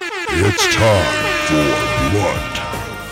It's time for Blunt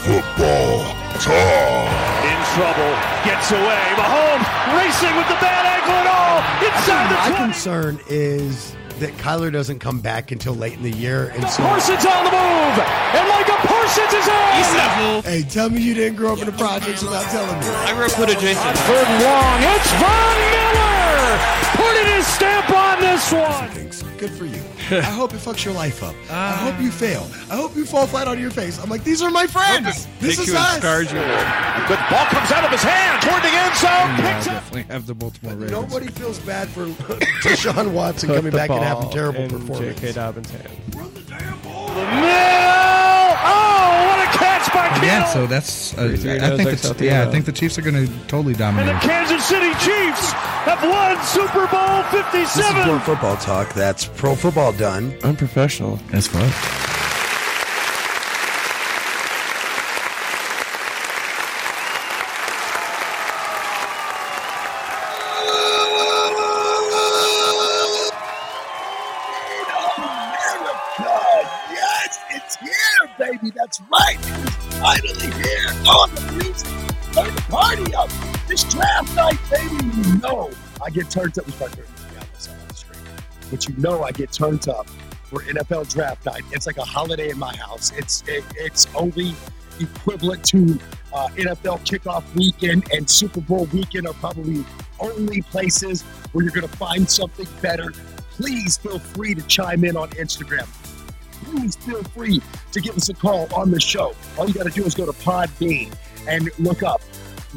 Football Talk. In trouble, gets away. Mahomes racing with the bad ankle and all. Inside the 20. My concern is that Kyler doesn't come back until late in the year. And so Parsons on the move. And like a Parsons is on. Hey, tell me you didn't grow up in the projects without telling me. I grew up with a Jason. Third and long. It's Von Miller. Putting his stamp on this one. Good for you. I hope it fucks your life up. I hope you fail. I hope you fall flat on your face. I'm like, these are my friends. This is us. But the ball comes out of his hand toward the end zone. Definitely have the Baltimore Ravens. Nobody feels bad for Deshaun Watson coming back and having terrible performance. J.K. Dobbins' hand. Run the damn ball. The mill. Oh, what a catch by Kittle. Yeah, so that's. I think the Chiefs are going to totally dominate. And the Kansas City Chiefs have won Super Bowl 57. This is Pro Football Talk. That's Pro Football done. Unprofessional. That's fun. That's right, it was finally here on the music. Turn the party up. This draft night, baby, you know I get turned up. But you know I get turned up for NFL draft night. It's like a holiday in my house. It's only equivalent to NFL kickoff weekend and Super Bowl weekend are probably only places where you're going to find something better. Please feel free to chime in on Instagram. Please feel free to give us a call on the show. All you got to do is go to Podbean and look up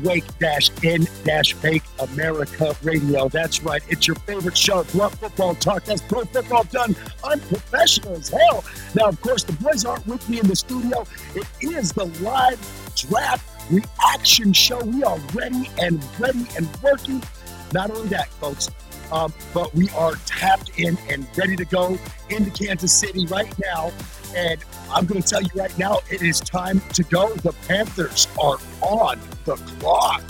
Wake-N-Bake America Radio. That's right. It's your favorite show, Blunt Football Talk. That's Pro Football done. I'm professional as hell. Now, of course, the boys aren't with me in the studio. It is the live draft reaction show. We are ready and working. Not only that, folks. But we are tapped in and ready to go into Kansas City right now. And I'm going to tell you right now, it is time to go. The Panthers are on the clock.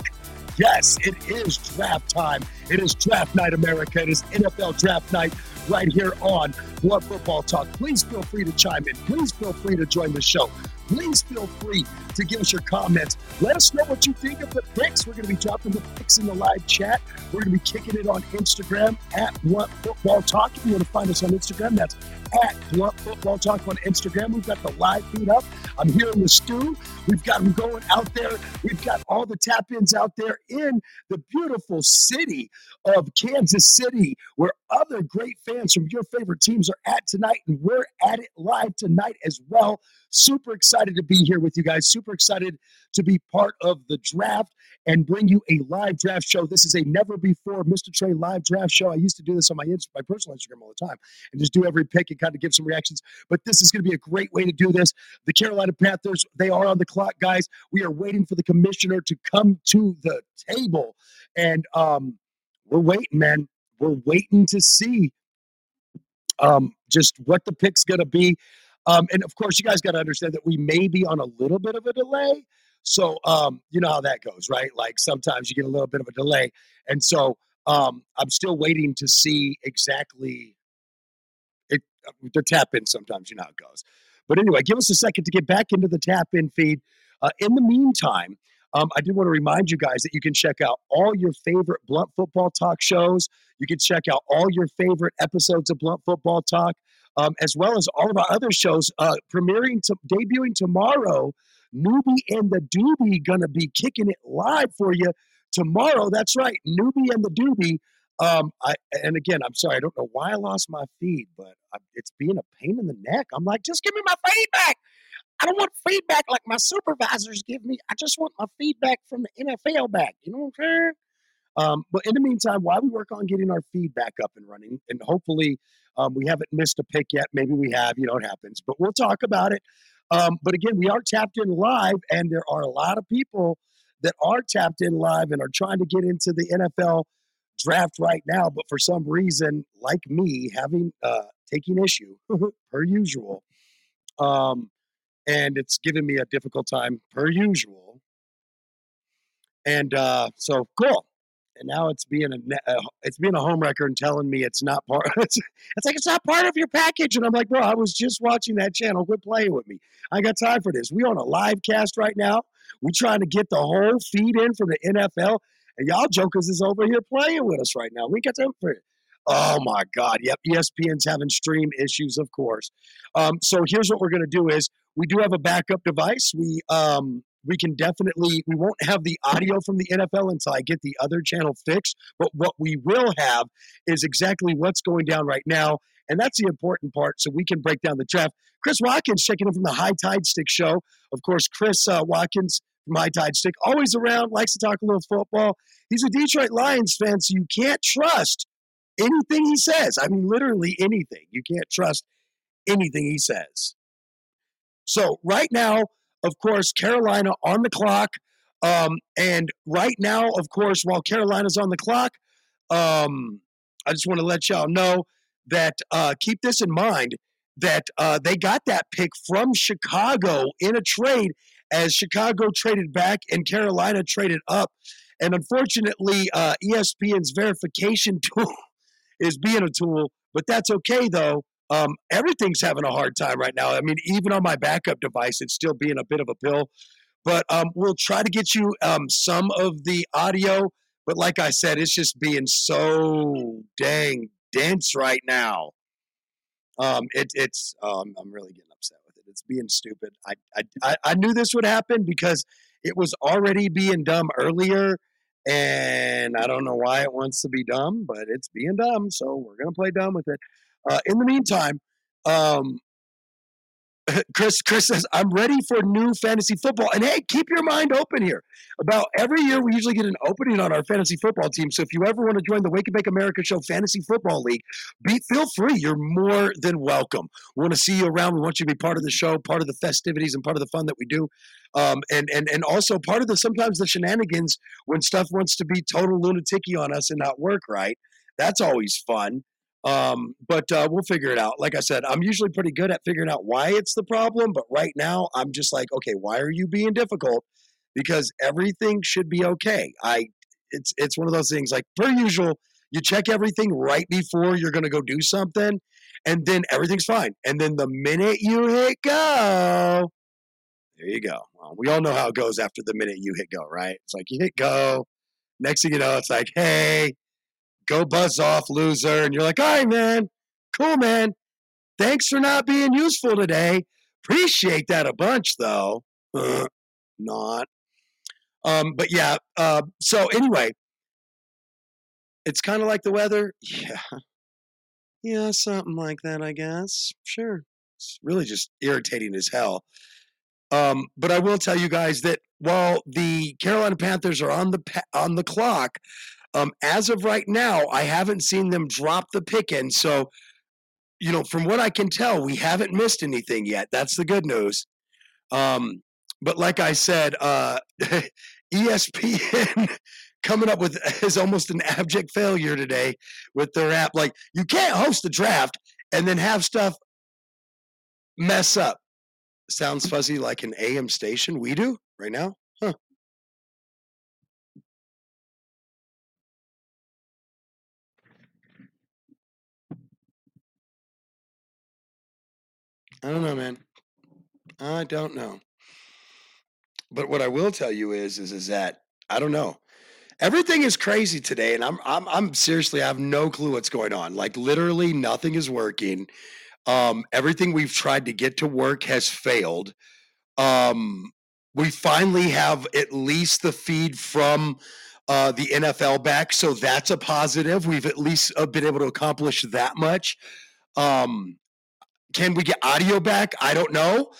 Yes, it is draft time. It is draft night, America. It is NFL draft night right here on Blunt Football Talk. Please feel free to chime in. Please feel free to join the show. Please feel free to give us your comments. Let us know what you think of the picks. We're going to be dropping the picks in the live chat. We're going to be kicking it on Instagram at Blunt Football Talk. If you want to find us on Instagram, that's at Blunt Football Talk on Instagram. We've got the live feed up. I'm here in the stew. We've got them going out there. We've got all the tap-ins out there in the beautiful city of Kansas City, where other great fans from your favorite teams are at tonight, and we're at it live tonight as well. Super excited to be here with you guys. Super excited to be part of the draft and bring you a live draft show. This is a never-before Mr. Trey live draft show. I used to do this on my personal Instagram all the time and just do every pick and kind of give some reactions. But this is going to be a great way to do this. The Carolina Panthers, they are on the clock, guys. We are waiting for the commissioner to come to the table. And we're waiting, man. We're waiting to see just what the pick's going to be. And, of course, you guys got to understand that we may be on a little bit of a delay. So, you know how that goes, right? Like, sometimes you get a little bit of a delay. And so I'm still waiting to see exactly the tap-in sometimes, you know how it goes. But anyway, give us a second to get back into the tap-in feed. In the meantime, I did want to remind you guys that you can check out all your favorite Blunt Football Talk shows. You can check out all your favorite episodes of Blunt Football Talk. As well as all of our other shows, debuting tomorrow, Newbie and the Doobie going to be kicking it live for you tomorrow. That's right, Newbie and the Doobie. And again, I'm sorry, I don't know why I lost my feed, but it's being a pain in the neck. I'm like, just give me my feedback. I don't want feedback like my supervisors give me. I just want my feedback from the NFL back. You know what I'm saying? But in the meantime, while we work on getting our feedback up and running, and hopefully we haven't missed a pick yet. Maybe we have. You know, it happens. But we'll talk about it. But again, we are tapped in live, and there are a lot of people that are tapped in live and are trying to get into the NFL draft right now. But for some reason, like me, taking issue, per usual. And it's giving me a difficult time, per usual. And so, cool. and now it's being a homewrecker and telling me it's not part. It's like it's not part of your package, and I'm like, bro, I was just watching that channel. Quit playing with me. I got time for this. We on a live cast right now. We trying to get the whole feed in from the NFL, and y'all jokers is over here playing with us right now. We got time for it. Oh my God! Yep, ESPN's having stream issues, of course. So here's what we're gonna do: is we do have a backup device. We can definitely, we won't have the audio from the NFL until I get the other channel fixed. But what we will have is exactly what's going down right now. And that's the important part. So we can break down the draft. Chris Watkins checking in from the High Tide Stick show. Of course, Chris Watkins from High Tide Stick, always around, likes to talk a little football. He's a Detroit Lions fan, so you can't trust anything he says. I mean, literally anything. You can't trust anything he says. So right now, of course, Carolina on the clock. And right now, of course, while Carolina's on the clock, I just want to let y'all know that keep this in mind, that they got that pick from Chicago in a trade as Chicago traded back and Carolina traded up. And unfortunately, ESPN's verification tool is being a tool, but that's okay, though. Everything's having a hard time right now. I mean, even on my backup device, it's still being a bit of a pill. But we'll try to get you some of the audio. But like I said, it's just being so dang dense right now. I'm really getting upset with it. It's being stupid. I knew this would happen because it was already being dumb earlier. And I don't know why it wants to be dumb, but it's being dumb. So we're going to play dumb with it. In the meantime, Chris says, I'm ready for new fantasy football. And, hey, keep your mind open here. About every year we usually get an opening on our fantasy football team. So if you ever want to join the Wake and Bake America Show Fantasy Football League, feel free. You're more than welcome. We want to see you around. We want you to be part of the show, part of the festivities, and part of the fun that we do. And also part of the sometimes the shenanigans when stuff wants to be total lunaticky on us and not work right. That's always fun. But we'll figure it out. Like I said, I'm usually pretty good at figuring out why it's the problem, but right now I'm just like, okay, why are you being difficult? Because everything should be okay. It's one of those things, like per usual, you check everything right before you're going to go do something and then everything's fine. And then the minute you hit go, there you go. Well, we all know how it goes after the minute you hit go, right? It's like you hit go. Next thing you know, it's like, hey, go buzz off, loser. And you're like, all right, man. Cool, man. Thanks for not being useful today. Appreciate that a bunch, though. Not. But, yeah. So, anyway, it's kind of like the weather. Yeah. Yeah, something like that, I guess. Sure. It's really just irritating as hell. But I will tell you guys that while the Carolina Panthers are on the clock, as of right now, I haven't seen them drop the pick in. So, you know, from what I can tell, we haven't missed anything yet. That's the good news. But like I said, ESPN coming up with is almost an abject failure today with their app. Like, you can't host the draft and then have stuff mess up. Sounds fuzzy like an AM station. We do right now. Huh. I don't know, man. I don't know. But what I will tell you is that I don't know. Everything is crazy today, and I'm seriously, I have no clue what's going on. Like literally nothing is working. Everything we've tried to get to work has failed. We finally have at least the feed from the NFL back, so that's a positive. We've at least been able to accomplish that much. Can we get audio back? I don't know.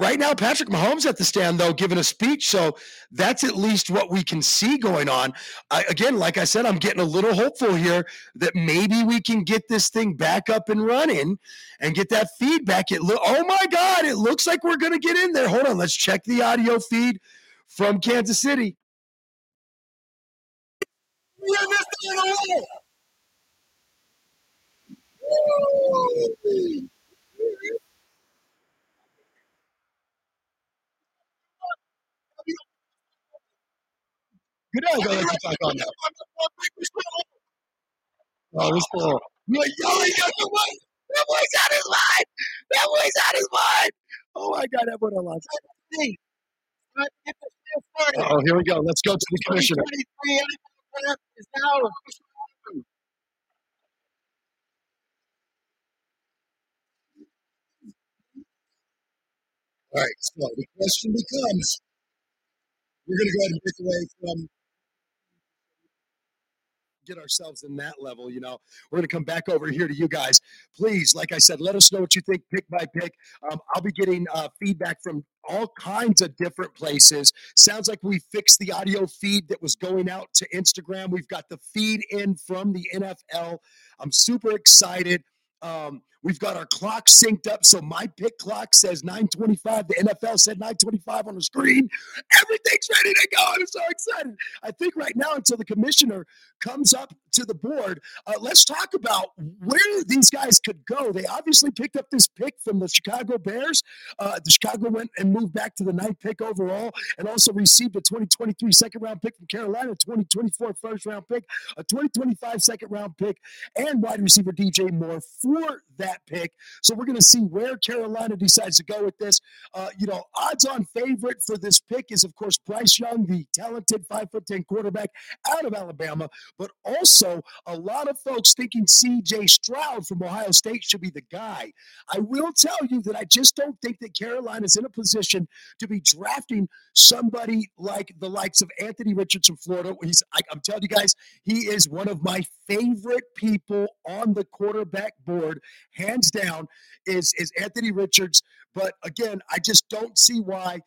Right now, Patrick Mahomes at the stand, though, giving a speech. So that's at least what we can see going on. Again, like I said, I'm getting a little hopeful here that maybe we can get this thing back up and running and get that feedback. Oh, my God, it looks like we're going to get in there. Hold on. Let's check the audio feed from Kansas City. We're missing it all. Good ass, I'll let you talk on that. Oh, this girl. You're yelling at the mic. That boy's out his mind. That boy's out his mind. Oh, my God, that boy don't lost. Oh, here we go. Let's go to the commissioner. All right, so the question becomes, we're going to go ahead and break away from get ourselves in that level, you know. We're going to come back over here to you guys. Please, like I said, let us know what you think pick by pick. I'll be getting feedback from all kinds of different places. Sounds like we fixed the audio feed that was going out to Instagram. We've got the feed in from the NFL. I'm super excited. We've got our clock synced up, so my pick clock says 9:25. The NFL said 9:25 on the screen. Everything's ready to go. I'm so excited. I think right now, until the commissioner comes up to the board, let's talk about where these guys could go. They obviously picked up this pick from the Chicago Bears. The Chicago went and moved back to the 9th pick overall and also received a 2023 second-round pick from Carolina, 2024 first-round pick, a 2025 second-round pick, and wide receiver DJ Moore for that pick. So we're going to see where Carolina decides to go with this. You know, odds-on favorite for this pick is, of course, Bryce Young, the talented 5'10" quarterback out of Alabama, but also a lot of folks thinking C.J. Stroud from Ohio State should be the guy. I will tell you that I just don't think that Carolina's in a position to be drafting somebody like the likes of Anthony Richardson, Florida. I'm telling you guys, he is one of my favorite people on the quarterback board. Hands down is Anthony Richards. But again, I just don't see why,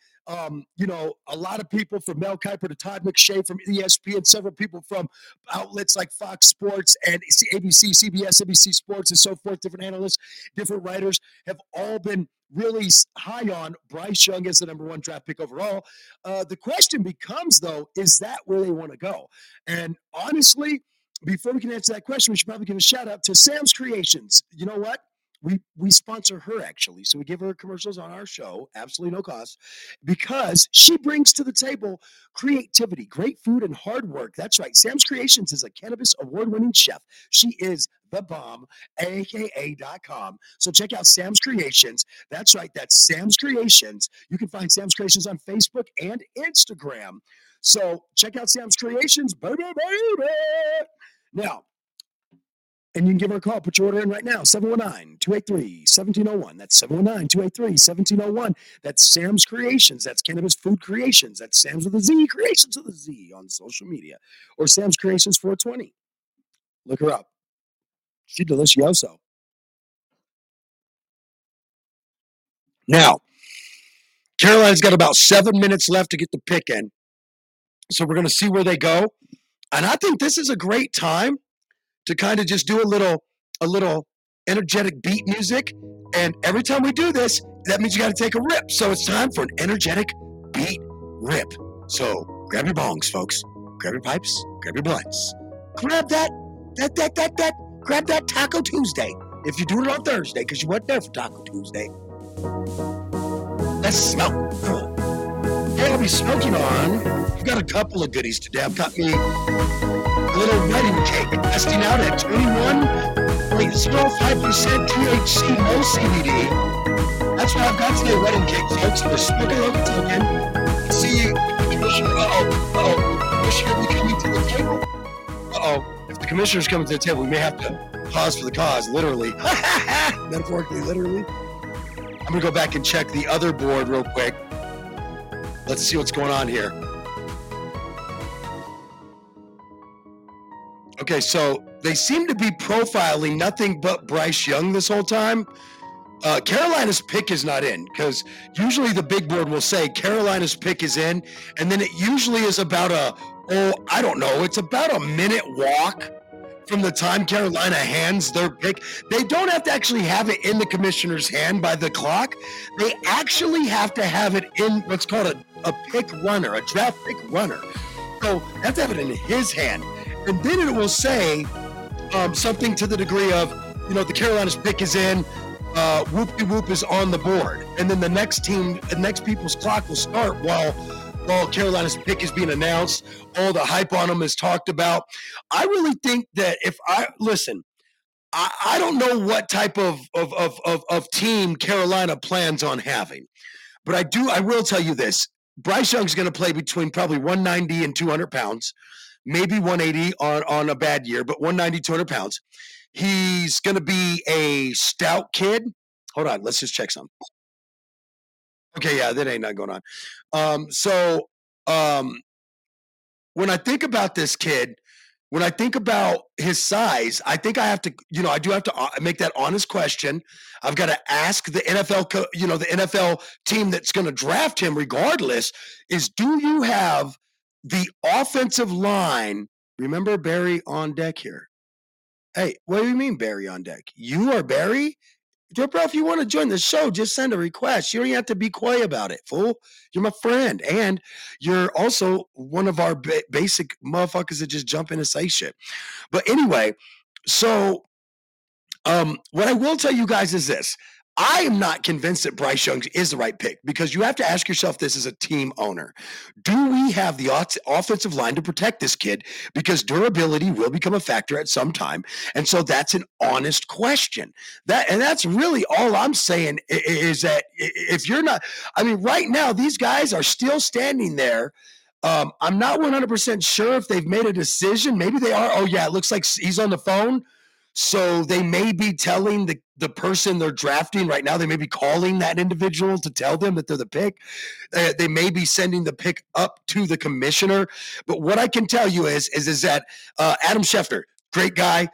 you know, a lot of people from Mel Kiper to Todd McShay from ESPN, several people from outlets like Fox Sports and ABC, CBS, NBC Sports, and so forth, different analysts, different writers have all been really high on Bryce Young as the number one draft pick overall. The question becomes, though, is that where they want to go? And honestly, before we can answer that question, we should probably give a shout out to Sam's Creations. You know what? We sponsor her, actually. So we give her commercials on our show, absolutely no cost, because she brings to the table creativity, great food, and hard work. That's right. Sam's Creations is a cannabis award-winning chef. She is the bomb, aka.com. So check out Sam's Creations. That's right. That's Sam's Creations. You can find Sam's Creations on Facebook and Instagram. So check out Sam's Creations, baby, baby. Now, and you can give her a call. Put your order in right now, 719-283-1701. That's 719-283-1701. That's Sam's Creations. That's Cannabis Food Creations. That's Sam's with a Z, Creations with a Z on social media. Or Sam's Creations 420. Look her up. She's delicioso. Now, Carolina's got about 7 minutes left to get the pick in. So we're going to see where they go. And I think this is a great time to kind of just do a little energetic beat music. And every time we do this, that means you got to take a rip. So it's time for an energetic beat rip. So grab your bongs, folks. Grab your pipes. Grab your blunts. Grab that. Grab that Taco Tuesday. If you're doing it on Thursday, because you weren't there for Taco Tuesday. Let's smoke. Today I'll be smoking on. I've got a couple of goodies today. I've got me a little wedding cake, testing out at 21.05% THC, no CBD. That's what I've got today, wedding cake, folks. So we're smoking a little token. See you, Commissioner. Uh-oh. Commissioner will be coming to the table. Uh-oh. If the commissioner's coming to the table, we may have to pause for the cause, literally. Metaphorically, literally. I'm going to go back and check the other board real quick. Let's see what's going on here. Okay, so they seem to be profiling nothing but Bryce Young this whole time. Carolina's pick is not in, because usually the big board will say Carolina's pick is in, and then it usually is about it's about a minute walk from the time Carolina hands their pick. They don't have to actually have it in the commissioner's hand by the clock. They actually have to have it in what's called a pick runner, a draft pick runner. So they have to have it in his hand. And then it will say something to the degree of, you know, the Carolina's pick is in, whoop-de-whoop is on the board. And then the next people's clock will start while football. Carolina's pick is being announced. All the hype on them is talked about. I really think that if I don't know what type of team Carolina plans on having, but I will tell you this. Bryce Young's going to play between probably 190 and 200 pounds, maybe 180 on a bad year, but 190, 200 pounds. He's going to be a stout kid. Hold on. Let's just check something. Okay, yeah, that ain't not going on. When I think about this kid, when I think about his size, I think I have to, I do have to make that honest question. I've got to ask the NFL, the NFL team that's going to draft him regardless is, do you have the offensive line? Remember Barry on deck here. Hey, what do you mean Barry on deck? You are Barry? Yo, bro, if you want to join the show, just send a request. You don't even have to be coy about it, fool. You're my friend. And you're also one of our basic motherfuckers that just jump in and say shit. But anyway, so what I will tell you guys is this. I am not convinced that Bryce Young is the right pick because you have to ask yourself this as a team owner. Do we have the offensive line to protect this kid? Because durability will become a factor at some time. And so that's an honest question. That's really all I'm saying is that if you're not – I mean, right now, these guys are still standing there. I'm not 100% sure if they've made a decision. Maybe they are. Oh, yeah, it looks like he's on the phone. So they may be telling the person they're drafting right now, they may be calling that individual to tell them that they're the pick. They may be sending the pick up to the commissioner. But what I can tell you is that Adam Schefter, great guy.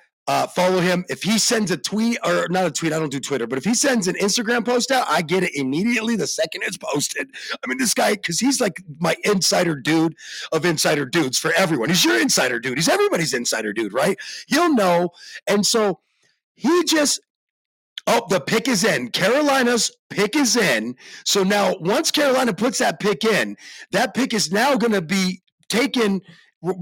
Follow him. If he sends a tweet or not a tweet, I don't do Twitter, but if he sends an Instagram post out, I get it immediately the second it's posted. I mean, this guy, cause he's like my insider dude of insider dudes for everyone. He's your insider dude. He's everybody's insider dude, right? He'll know. And so he just, the pick is in. Carolina's pick is in. So now once Carolina puts that pick in, that pick is now going to be taken,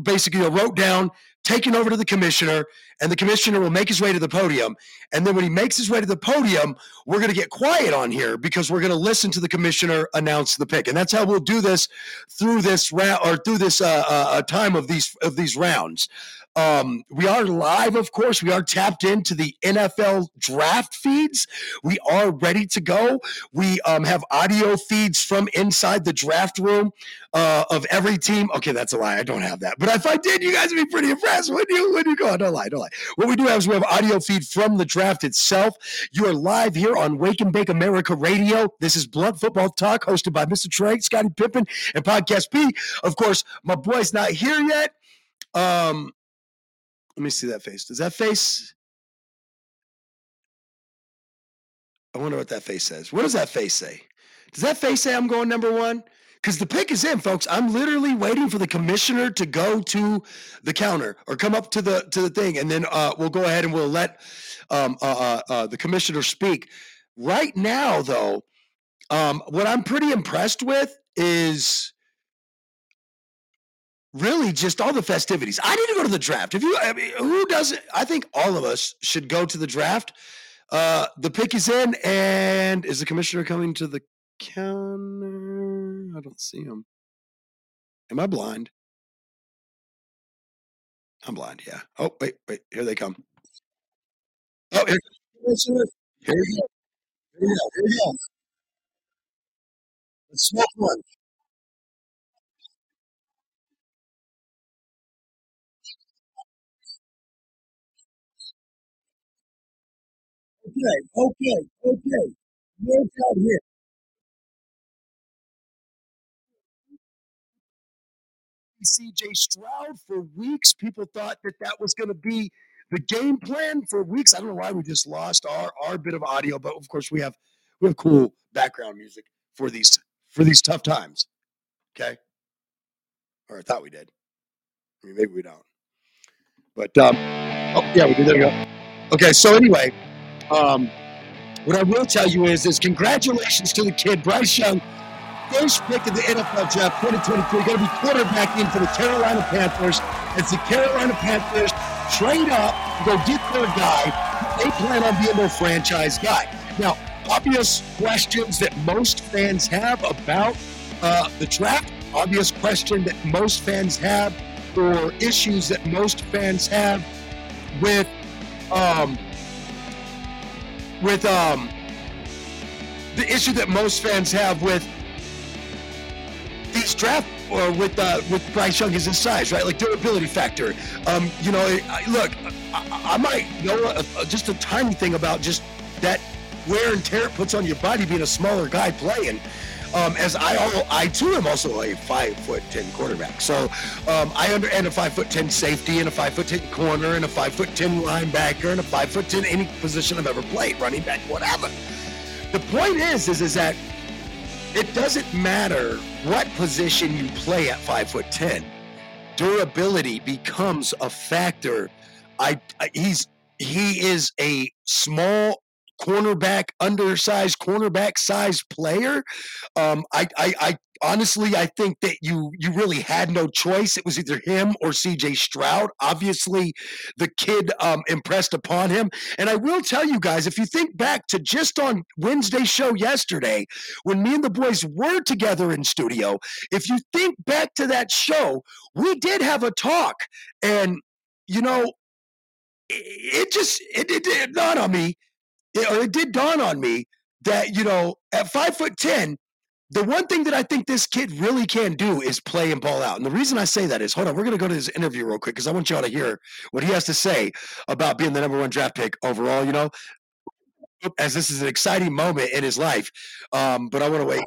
basically wrote down, taken over to the commissioner, and the commissioner will make his way to the podium. And then when he makes his way to the podium, we're going to get quiet on here because we're going to listen to the commissioner announce the pick. And that's how we'll do this through this round or through this time of these rounds. We are live, of course. We are tapped into the NFL draft feeds. We are ready to go. We have audio feeds from inside the draft room of every team. Okay, that's a lie. I don't have that. But if I did, you guys would be pretty impressed. Wouldn't you go? Don't lie. What we do have is we have audio feed from the draft itself. You are live here on Wake and Bake America Radio. This is Blunt Football Talk, hosted by Mr. Trey, Scotty Pippen, and Podcast P. Of course, my boy's not here yet. Let me see that face. Does that face? I wonder what that face says. What does that face say? Does that face say I'm going number one? Because the pick is in, folks. I'm literally waiting for the commissioner to go to the counter or come up to the thing, and then we'll go ahead and we'll let the commissioner speak. Right now, though, what I'm pretty impressed with is really just all the festivities. I need to go to the draft. Who doesn't? I think all of us should go to the draft. The pick is in, and is the commissioner coming to the counter? I don't see him. Am I blind? I'm blind, yeah. Oh, wait. Here they come. Oh, here comes the commissioner. Here you go. Here you go. Let's smoke one. Okay. Work out here. C.J. Stroud for weeks. People thought that was going to be the game plan for weeks. I don't know why we just lost our bit of audio, but of course we have cool background music for these tough times. Okay, or I thought we did. I mean, maybe we don't. But yeah, we did. There we go. Okay, so anyway. What I will tell you is congratulations to the kid, Bryce Young, first pick of the NFL Draft 2023, going to be quarterbacking for the Carolina Panthers. It's the Carolina Panthers trade up to go get their guy. They plan on being their franchise guy. Now, obvious questions that most fans have about the draft. obvious question that most fans have, or issues that most fans have with the issue that most fans have with these draft, or with Bryce Young is his size, right? Like durability factor. I might know just a tiny thing about just that wear and tear it puts on your body being a smaller guy playing. As I too am also a 5'10" quarterback. So and a 5'10" safety, and a 5'10" corner, and a 5'10" linebacker, and a 5'10" any position I've ever played, running back, whatever. The point is that it doesn't matter what position you play at 5'10". Durability becomes a factor. He is a small cornerback, undersized cornerback size player. I honestly think that you really had no choice. It was either him or C.J. Stroud. Obviously, the kid impressed upon him. And I will tell you guys, if you think back to just on Wednesday's show yesterday, when me and the boys were together in studio, if you think back to that show, we did have a talk. And, you know, it did dawn on me that, you know, at 5'10", the one thing that I think this kid really can do is play and ball out. And the reason I say that is, hold on, we're going to go to this interview real quick because I want y'all to hear what he has to say about being the number one draft pick overall, you know, as this is an exciting moment in his life. But I want to wait.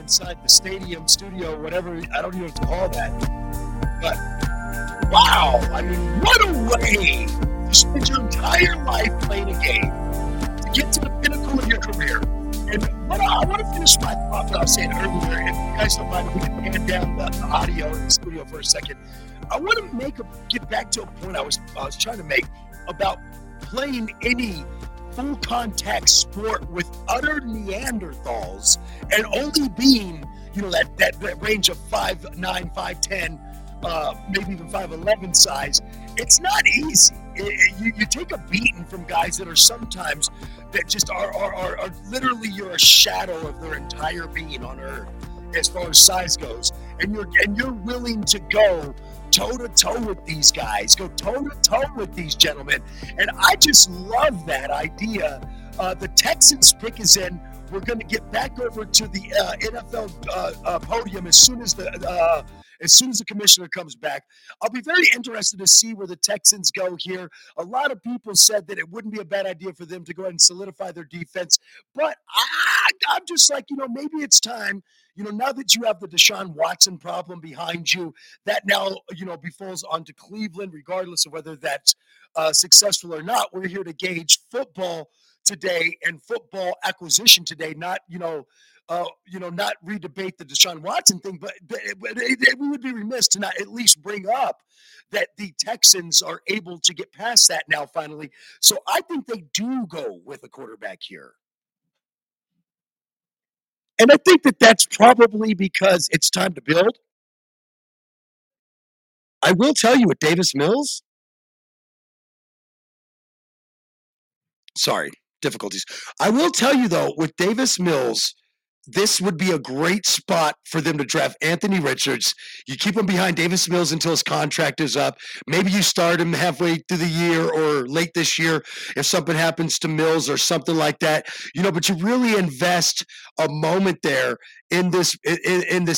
Inside the stadium, studio, whatever, I don't even call that. But wow, I mean, what a way to spend your entire life playing a game, to get to the pinnacle of your career. And I want to finish my thought that I was saying earlier. If you guys don't mind, we can hand down the audio in the studio for a second. I want to get back to a point I was trying to make about playing any full contact sport with utter Neanderthals and only being, you know, that range of 5'9", 5'10", maybe even 5'11" size. It's not easy. You take a beating from guys that are sometimes that just are literally, you're a shadow of their entire being on earth as far as size goes, and you're willing to go toe-to-toe with these guys, go toe-to-toe with these gentlemen. And I just love that idea. The Texans pick is in. We're going to get back over to the NFL podium as soon as the commissioner comes back. I'll be very interested to see where the Texans go here. A lot of people said that it wouldn't be a bad idea for them to go ahead and solidify their defense. But I'm just like, you know, maybe it's time. You know, now that you have the Deshaun Watson problem behind you, that now, you know, befalls onto Cleveland, regardless of whether that's successful or not. We're here to gauge football today and football acquisition today, not, not re-debate the Deshaun Watson thing, but we would be remiss to not at least bring up that the Texans are able to get past that now finally. So I think they do go with a quarterback here. And I think that that's probably because it's time to build. I will tell you with Davis Mills. Sorry, difficulties. I will tell you, though, with Davis Mills, this would be a great spot for them to draft Anthony Richards. You keep him behind Davis Mills until his contract is up. Maybe you start him halfway through the year or late this year if something happens to Mills or something like that. You know, but you really invest a moment there in this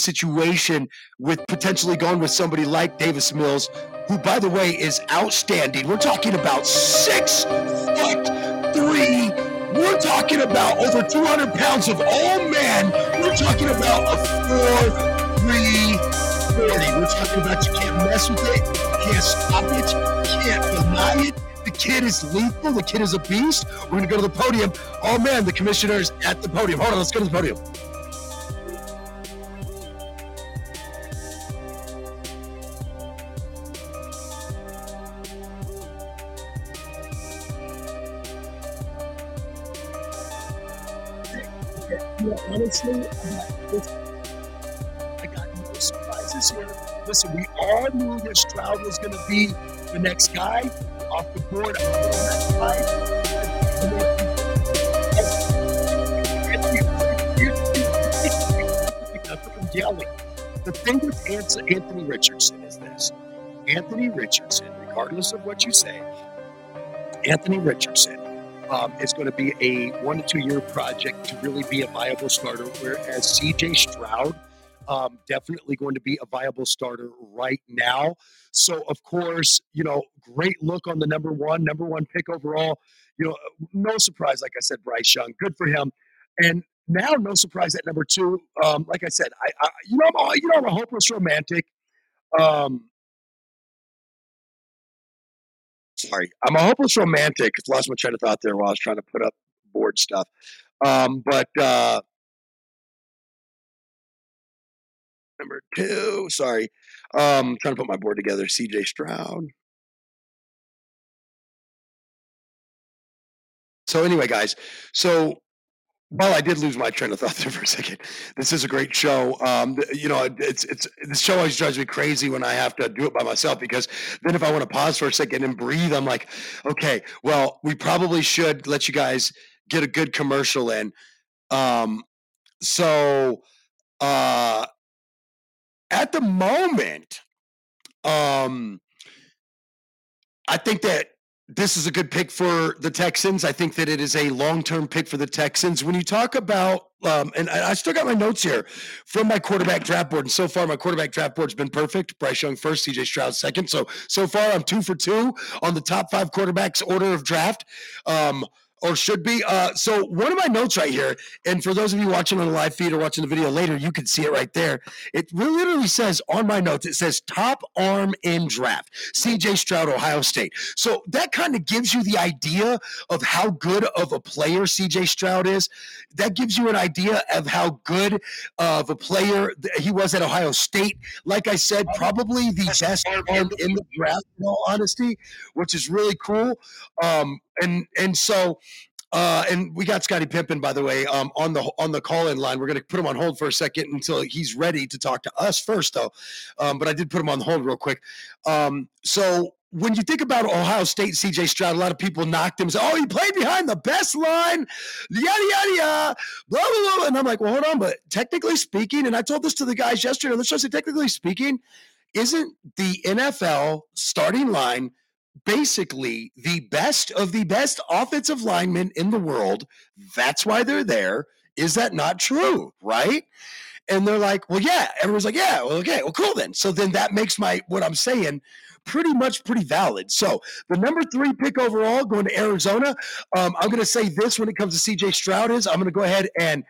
situation with potentially going with somebody like Davis Mills, who, by the way, is outstanding. We're talking about 6'3" We're talking about over 200 pounds of old man. We're talking about a 4.340. We're talking about you can't mess with it, can't stop it, can't deny it. The kid is lethal. The kid is a beast. We're going to go to the podium. Oh, man, the commissioner's at the podium. Hold on, let's go to the podium. Honestly, I got no surprises here. Listen, we all knew that Stroud was going to be the next guy off the board. I'm yelling. The thing with Anthony Richardson is this. Anthony Richardson, regardless of what you say, Anthony Richardson, it's going to be a 1 to 2 year project to really be a viable starter, whereas C.J. Stroud definitely going to be a viable starter right now. So, of course, you know, great look on the number one pick overall. You know, no surprise, like I said, Bryce Young, good for him. And now, no surprise at number two. Like I said, I'm a hopeless romantic. Sorry, I'm a hopeless romantic. I lost my train of thought there while I was trying to put up board stuff. But number two, sorry. I'm trying to put my board together. C.J. Stroud. So anyway, guys, well, I did lose my train of thought there for a second. This is a great show. You know, it's this show always drives me crazy when I have to do it by myself, because then if I want to pause for a second and breathe, I'm like, okay, well, we probably should let you guys get a good commercial in. At the moment, I think that this is a good pick for the Texans. I think that it is a long-term pick for the Texans. When you talk about, and I still got my notes here from my quarterback draft board, and so far my quarterback draft board's been perfect. Bryce Young first, C.J. Stroud second. So far I'm 2 for 2 on the top 5 quarterbacks order of draft, or should be. So one of my notes right here, and for those of you watching on the live feed or watching the video later, you can see it right there. It literally says on my notes, it says top arm in draft, C.J. Stroud, Ohio State. So that kind of gives you the idea of how good of a player C.J. Stroud is. That gives you an idea of how good of a player he was at Ohio State. Like I said, probably the best arm in the draft, in all honesty, which is really cool. And we got Scottie Pippen, by the way, on the call-in line. We're going to put him on hold for a second until he's ready to talk to us first, though. But I did put him on hold real quick. So when you think about Ohio State, C.J. Stroud, a lot of people knocked him and said, oh, he played behind the best line, yada, yada, yada, blah, blah, blah. And I'm like, well, hold on, but technically speaking, and I told this to the guys yesterday on the show, I said, technically speaking, isn't the NFL starting line basically the best of the best offensive linemen in the world? That's why they're there. Is that not true? Right? And they're like, well, yeah. Everyone's like, yeah, well, okay, well, cool then. So then that makes what I'm saying pretty valid. So the number 3 pick overall going to Arizona. I'm going to say this when it comes to C.J. Stroud is, I'm going to go ahead and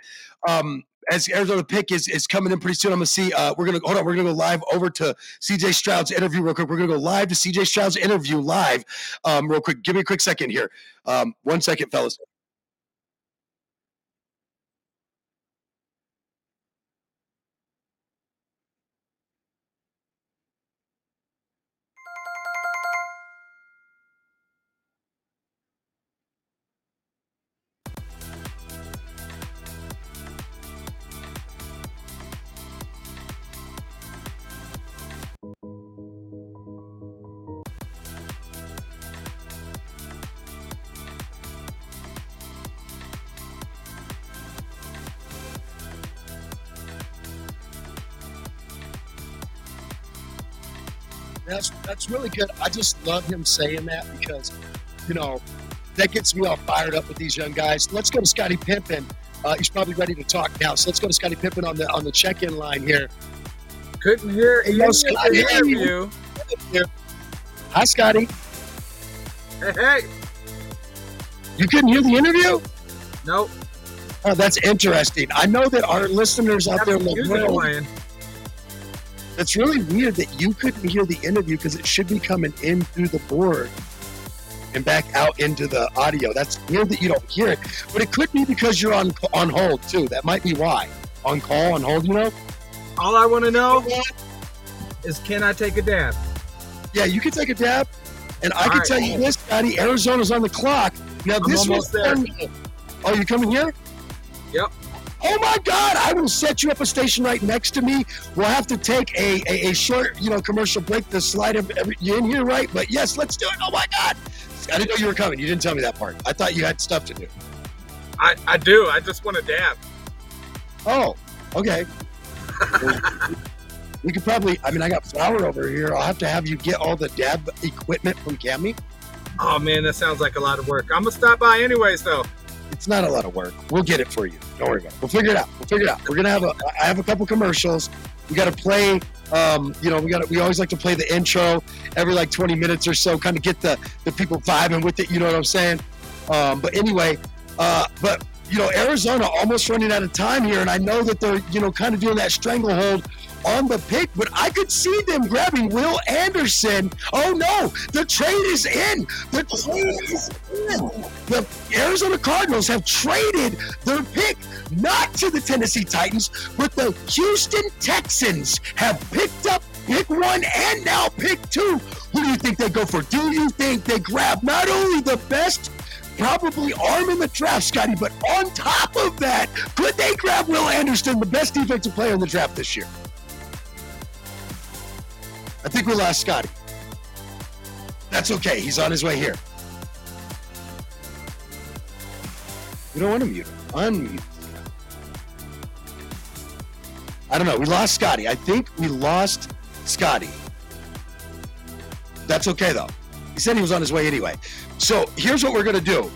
as Arizona pick is coming in pretty soon, I'm going to see. We're going to go live over to C.J. Stroud's interview real quick. We're going to go live to C.J. Stroud's interview live real quick. Give me a quick second here. 1 second, fellas. That's really good. I just love him saying that because, you know, that gets me all fired up with these young guys. Let's go to Scottie Pippen. He's probably ready to talk now. So let's go to Scottie Pippen on the check-in line here. Couldn't hear you. Hi, Scottie. Hey. You couldn't hear the interview? Nope. Oh, that's interesting. I know that our listeners out there in the world, it's really weird that you couldn't hear the interview because it should be coming in through the board and back out into the audio. That's weird that you don't hear it, but it could be because you're on hold too. That might be why. On call, on hold, you know? All I want to know is, can I take a dab? Yeah, you can take a dab. And I can tell you this, Scotty, Arizona's on the clock. Now, this was there. Oh, you coming here? Yep. Oh my God! I will set you up a station right next to me. We'll have to take a short, commercial break to slide you in here, right? But yes, let's do it. Oh my God! I didn't know you were coming. You didn't tell me that part. I thought you had stuff to do. I do. I just want to dab. Oh, okay. We could probably. I mean, I got flour over here. I'll have to have you get all the dab equipment from Cammy. Oh man, that sounds like a lot of work. I'm gonna stop by anyways, though. It's not a lot of work. We'll get it for you. Don't worry about it. We'll figure it out. We're gonna have I have a couple commercials. We got to play. We always like to play the intro every 20 minutes or so, kind of get the people vibing with it. You know what I'm saying? But Arizona almost running out of time here, and I know that they're kind of doing that stranglehold on the pick, but I could see them grabbing Will Anderson. Oh no, the trade is in. The Arizona Cardinals have traded their pick, not to the Tennessee Titans, but the Houston Texans have picked up pick 1 and now pick 2. Who do you think they go for? Do you think they grab not only the best probably arm in the draft, Scotty, but on top of that, could they grab Will Anderson, the best defensive player in the draft this year? I think we lost Scotty. That's okay. He's on his way here. We don't want to mute him. Unmute. I don't know. We lost Scotty. I think we lost Scotty. That's okay, though. He said he was on his way anyway. So here's what we're going to do.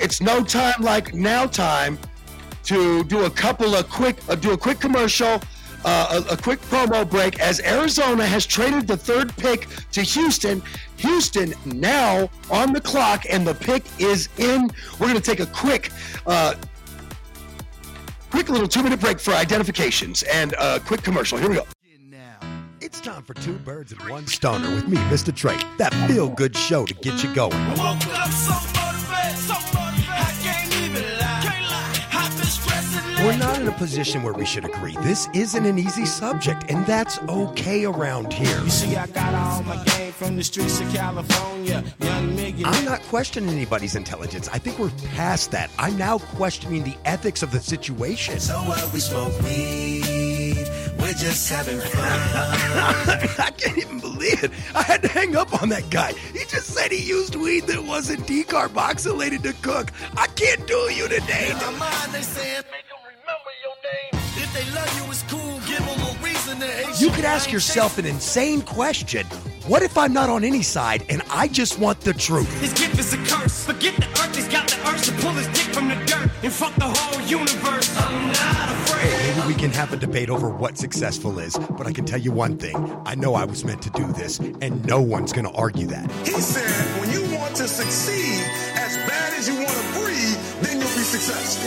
It's no time like now time to do a quick commercial. A quick promo break as Arizona has traded the third pick to Houston. Houston now on the clock and the pick is in. We're going to take a quick little 2-minute break for identifications and a quick commercial. Here we go. It's time for Two Birds and One Stoner with me, Mr. Trey. That feel-good show to get you going. We're not in a position where we should agree. This isn't an easy subject, and that's okay around here. You see, I got all my game from the streets of California. I'm not questioning anybody's intelligence. I think we're past that. I'm now questioning the ethics of the situation. So what, we smoke weed. We're just having fun. I can't even believe it. I had to hang up on that guy. He just said he used weed that wasn't decarboxylated to cook. I can't do you today. In my mind, they said, make them remember your name. If they love you, it's cool. Give them a reason to hate you. You could ask yourself an insane question. What if I'm not on any side and I just want the truth? His gift is a curse. Forget the earth. He's got the urge to pull his dick from the dirt and fuck the whole universe. I'm not afraid. Maybe we can have a debate over what successful is, but I can tell you one thing. I know I was meant to do this, and no one's going to argue that. He said, when you want to succeed as bad as you want to breathe, then you'll be successful.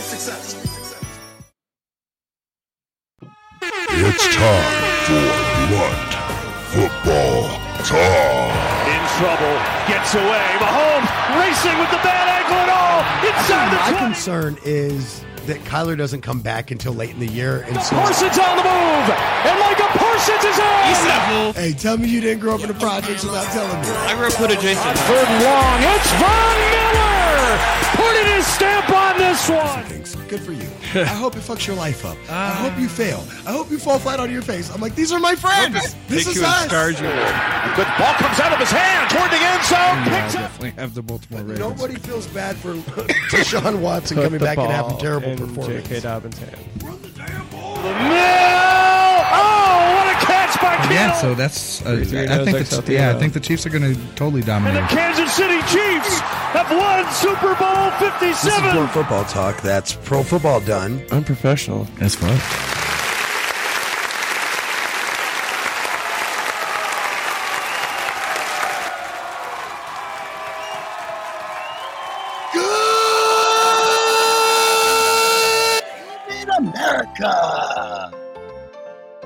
It's time for Blunt Football Talk. In trouble, gets away. Mahomes racing with the bad ankle and all inside the 20. My concern is that Kyler doesn't come back until late in the year. And Parsons on the move, and Micah Parsons is on. Hey, tell me you didn't grow up in the projects without telling me. I grew up with Jason. Third and long, it's Von Miller putting his stamp on this one. Good for you. I hope it fucks your life up. I hope you fail. I hope you fall flat on your face. I'm like, these are my friends. This is us. But the ball comes out of his hand toward the end zone. Picks up. Definitely have the Baltimore Ravens. Nobody feels bad for Deshaun Watson coming back and having terrible performance. J.K. Dobbins' hand. Run the damn ball. The mill. Oh, what a catch by Kittle. Yeah, so that's. I think the Chiefs are going to totally dominate. And the Kansas City Chiefs have won Super Bowl 57. This is Blunt Football Talk. That's Pro Football Done. Unprofessional. That's fun.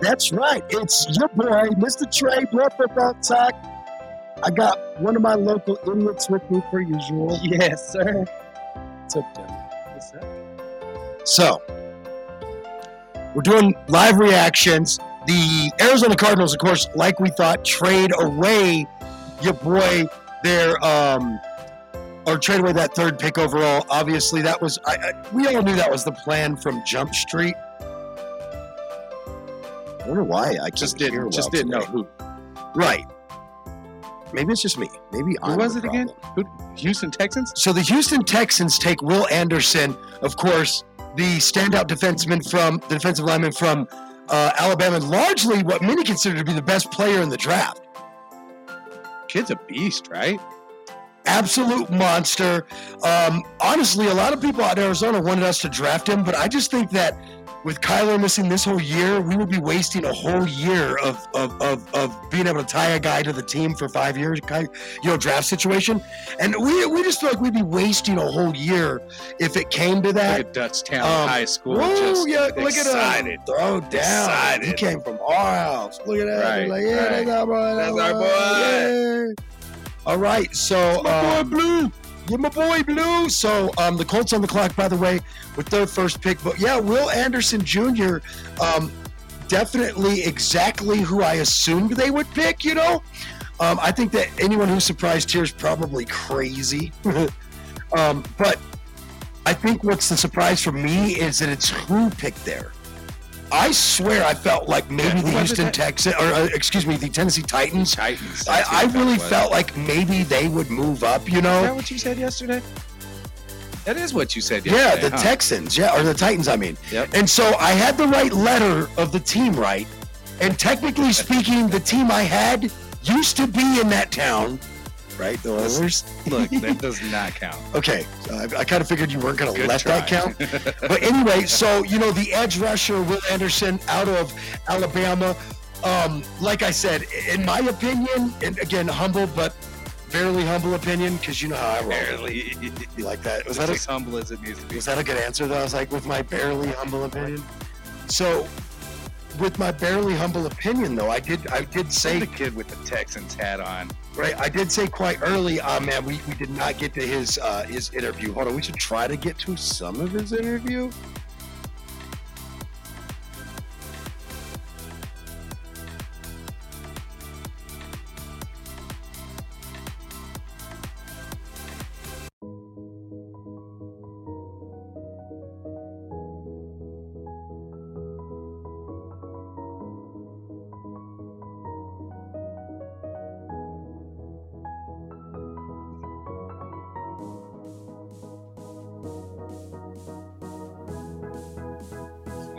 That's right. It's your boy, Mr. Trey, Blunt Football Talk. I got one of my local inlets with me per usual. Yes, sir. What's up, Jeff? What's up? So, we're doing live reactions. The Arizona Cardinals, of course, like we thought, trade away your boy there, or trade away that third pick overall. Obviously, that was, we all knew that was the plan from Jump Street. I wonder why I just didn't well just didn't today. Know who. Right. Maybe it's just me. Maybe I who was it problem. Again? Who? Houston Texans? So the Houston Texans take Will Anderson, of course, the standout defenseman from the defensive lineman from Alabama, largely what many consider to be the best player in the draft. Kid's a beast, right? Absolute monster. Honestly, a lot of people out in Arizona wanted us to draft him, but I just think that with Kyler missing this whole year, we would be wasting a whole year of being able to tie a guy to the team for 5 years, draft situation. And we just feel like we'd be wasting a whole year if it came to that. Look at Dutchtown High School. Look at him. Throw down. Excited. He came from our house. Look at that. Right, like, yeah, right. That's our boy. Yeah. All right, so. My boy, Blue. You're my boy, Blue. So the Colts on the clock, by the way, with their first pick. But, yeah, Will Anderson Jr., definitely exactly who I assumed they would pick, you know. I think that anyone who's surprised here is probably crazy. But I think what's the surprise for me is that it's who picked there. I swear I felt like maybe the Houston Texans, the Tennessee Titans. I really felt like maybe they would move up, you know? Is that what you said yesterday? That is what you said yesterday. Yeah, the Texans. Yeah, or the Titans, I mean. Yep. And so I had the right letter of the team, right? And technically speaking, the team I had used to be in that town. Right? The Oilers? Look, that does not count. Okay. I kind of figured you weren't going to let that count. But anyway, so, you know, the edge rusher, Will Anderson, out of Alabama. Like I said, in my opinion, and again, humble, but barely humble opinion, because you know how I roll. Barely. You like that? Was that as humble as it needs to be. Was that a good answer, though? I was like, with my barely humble opinion. So, with my barely humble opinion, though, I did say... The kid with the Texans hat on. Right, I did say quite early, man, we did not get to his interview. Hold on, we should try to get to some of his interview.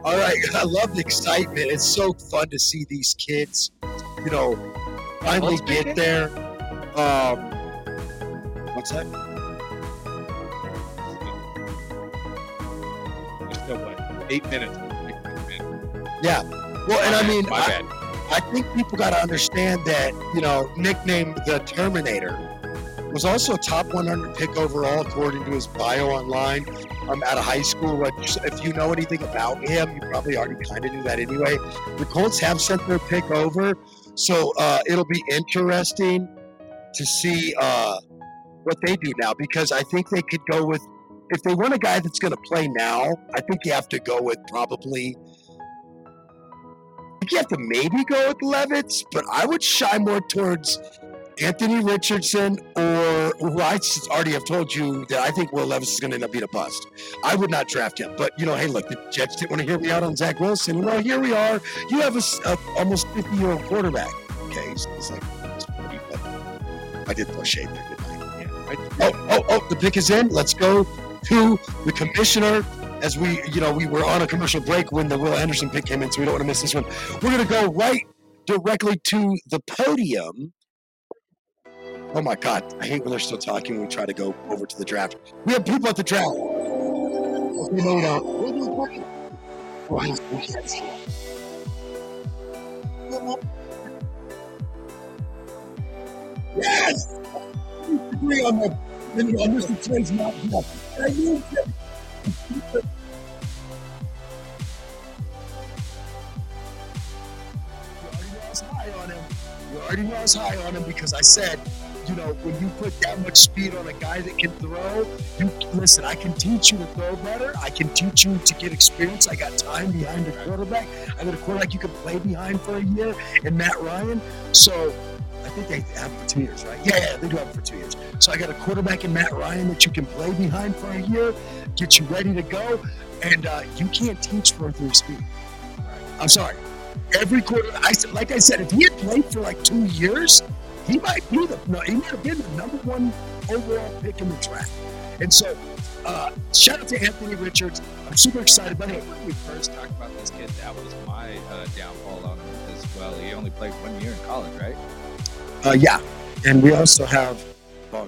All right, I love the excitement. It's so fun to see these kids, you know, finally get there. What's that? There's no way. 8 minutes. Yeah. Well, and I mean, I think people got to understand that, you know, nicknamed the Terminator, was also a top 100 pick overall, according to his bio online. Out of high school. If you know anything about him, you probably already kind of knew that anyway. The Colts have sent their pick over, so it'll be interesting to see what they do now, because I think they could go with, if they want a guy that's going to play now, I think you have to go with maybe go with Levitz, but I would shy more towards Anthony Richardson, or who I already have told you that I think Will Levis is going to end up being a bust. I would not draft him. But, you know, hey, look, the Jets didn't want to hear me out on Zach Wilson. Well, here we are. You have a almost 50-year-old quarterback. Okay, so it's like, I did throw shade there, didn't I? Yeah. The pick is in. Let's go to the commissioner. As we were on a commercial break when the Will Anderson pick came in, so we don't want to miss this one. We're going to go right directly to the podium. Oh, my God. I hate when they're still talking when we try to go over to the draft. We have people at the draft. Yes! I agree on that. On Mr. Trey's not enough. 30 miles high on him because I said, you know, when you put that much speed on a guy that can throw, you listen, I can teach you to throw better. I can teach you to get experience. I got time behind the quarterback. I got a quarterback you can play behind for a year, and Matt Ryan. So I think they have for 2 years, right? Yeah, they do have for 2 years. So I got a quarterback in Matt Ryan that you can play behind for a year, get you ready to go, and you can't teach fourth year speed. I'm sorry. Every quarter, like I said, if he had played for like 2 years, he might be he might have been the number one overall pick in the draft. And so, shout out to Anthony Richardson. I'm super excited about him. When we first talked about this kid, that was my downfall on him as well. He only played 1 year in college, right? Yeah. And we also have. Oh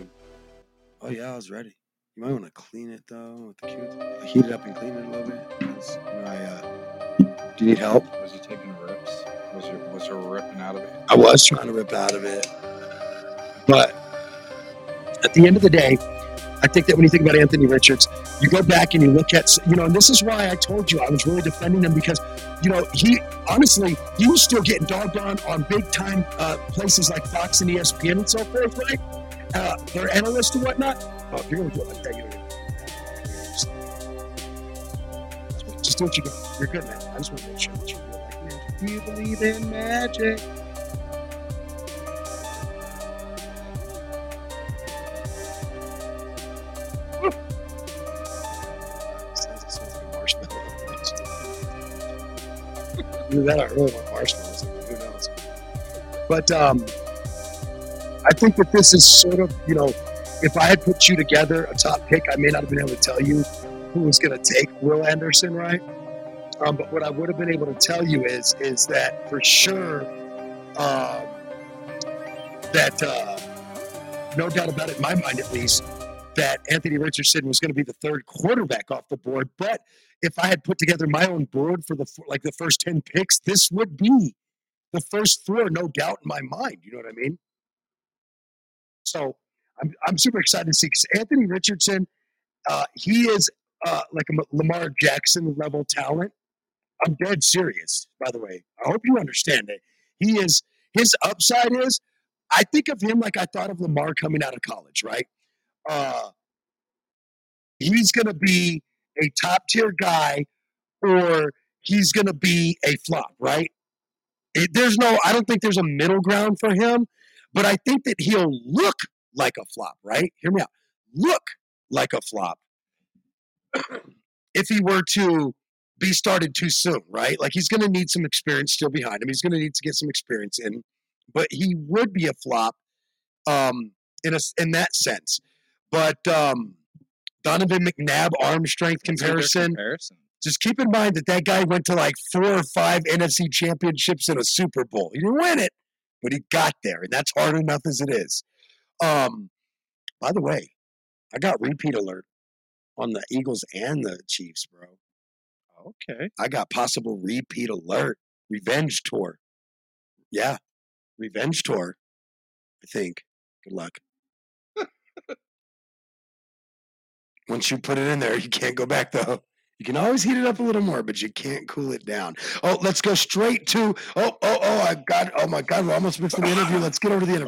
yeah, I was ready. You might want to clean it though with the cute. Heat it up and clean it a little bit. Because do you need help? Was he taking rips? Was you ripping out of it? I was trying to rip out of it. But at the end of the day, I think that when you think about Anthony Richards, you go back and you look at, you know, and this is why I told you I was really defending him because, you know, he was still getting dogged on big time places like Fox and ESPN and so forth, right? Their analysts and whatnot. Oh, you're going to do it like that. Just do what you got. You're good, man. I just want to make sure that you're good. Like, do you believe in magic? That I really want marshmallows. Who knows? But I think that this is sort of, you know, if I had put you together a top pick, I may not have been able to tell you who was going to take Will Anderson, right? But what I would have been able to tell you is that for sure no doubt about it, in my mind at least, that Anthony Richardson was going to be the third quarterback off the board. But if I had put together my own board for the first 10 picks, this would be the first four, no doubt in my mind. You know what I mean? So I'm super excited to see because Anthony Richardson, he is like a Lamar Jackson level talent. I'm dead serious, by the way. I hope you understand it. His upside is, I think of him like I thought of Lamar coming out of college, right? He's going to be a top-tier guy, or he's going to be a flop, right? I don't think there's a middle ground for him, but I think that he'll look like a flop, right? Hear me out. Look like a flop if he were to be started too soon, right? Like, he's going to need some experience still behind him. He's going to need to get some experience in, but he would be a flop in that sense. But Donovan McNabb arm strength comparison. Just keep in mind that guy went to like 4 or 5 NFC championships and a Super Bowl. He didn't win it, but he got there, and that's hard enough as it is. By the way, I got repeat alert on the Eagles and the Chiefs, bro. Okay. I got possible repeat alert. Revenge tour. Yeah. Revenge tour, I think. Good luck. Once you put it in there, you can't go back, though. You can always heat it up a little more, but you can't cool it down. Oh, let's go straight to – oh, my God, we're almost missing the interview. Let's get over to the interview.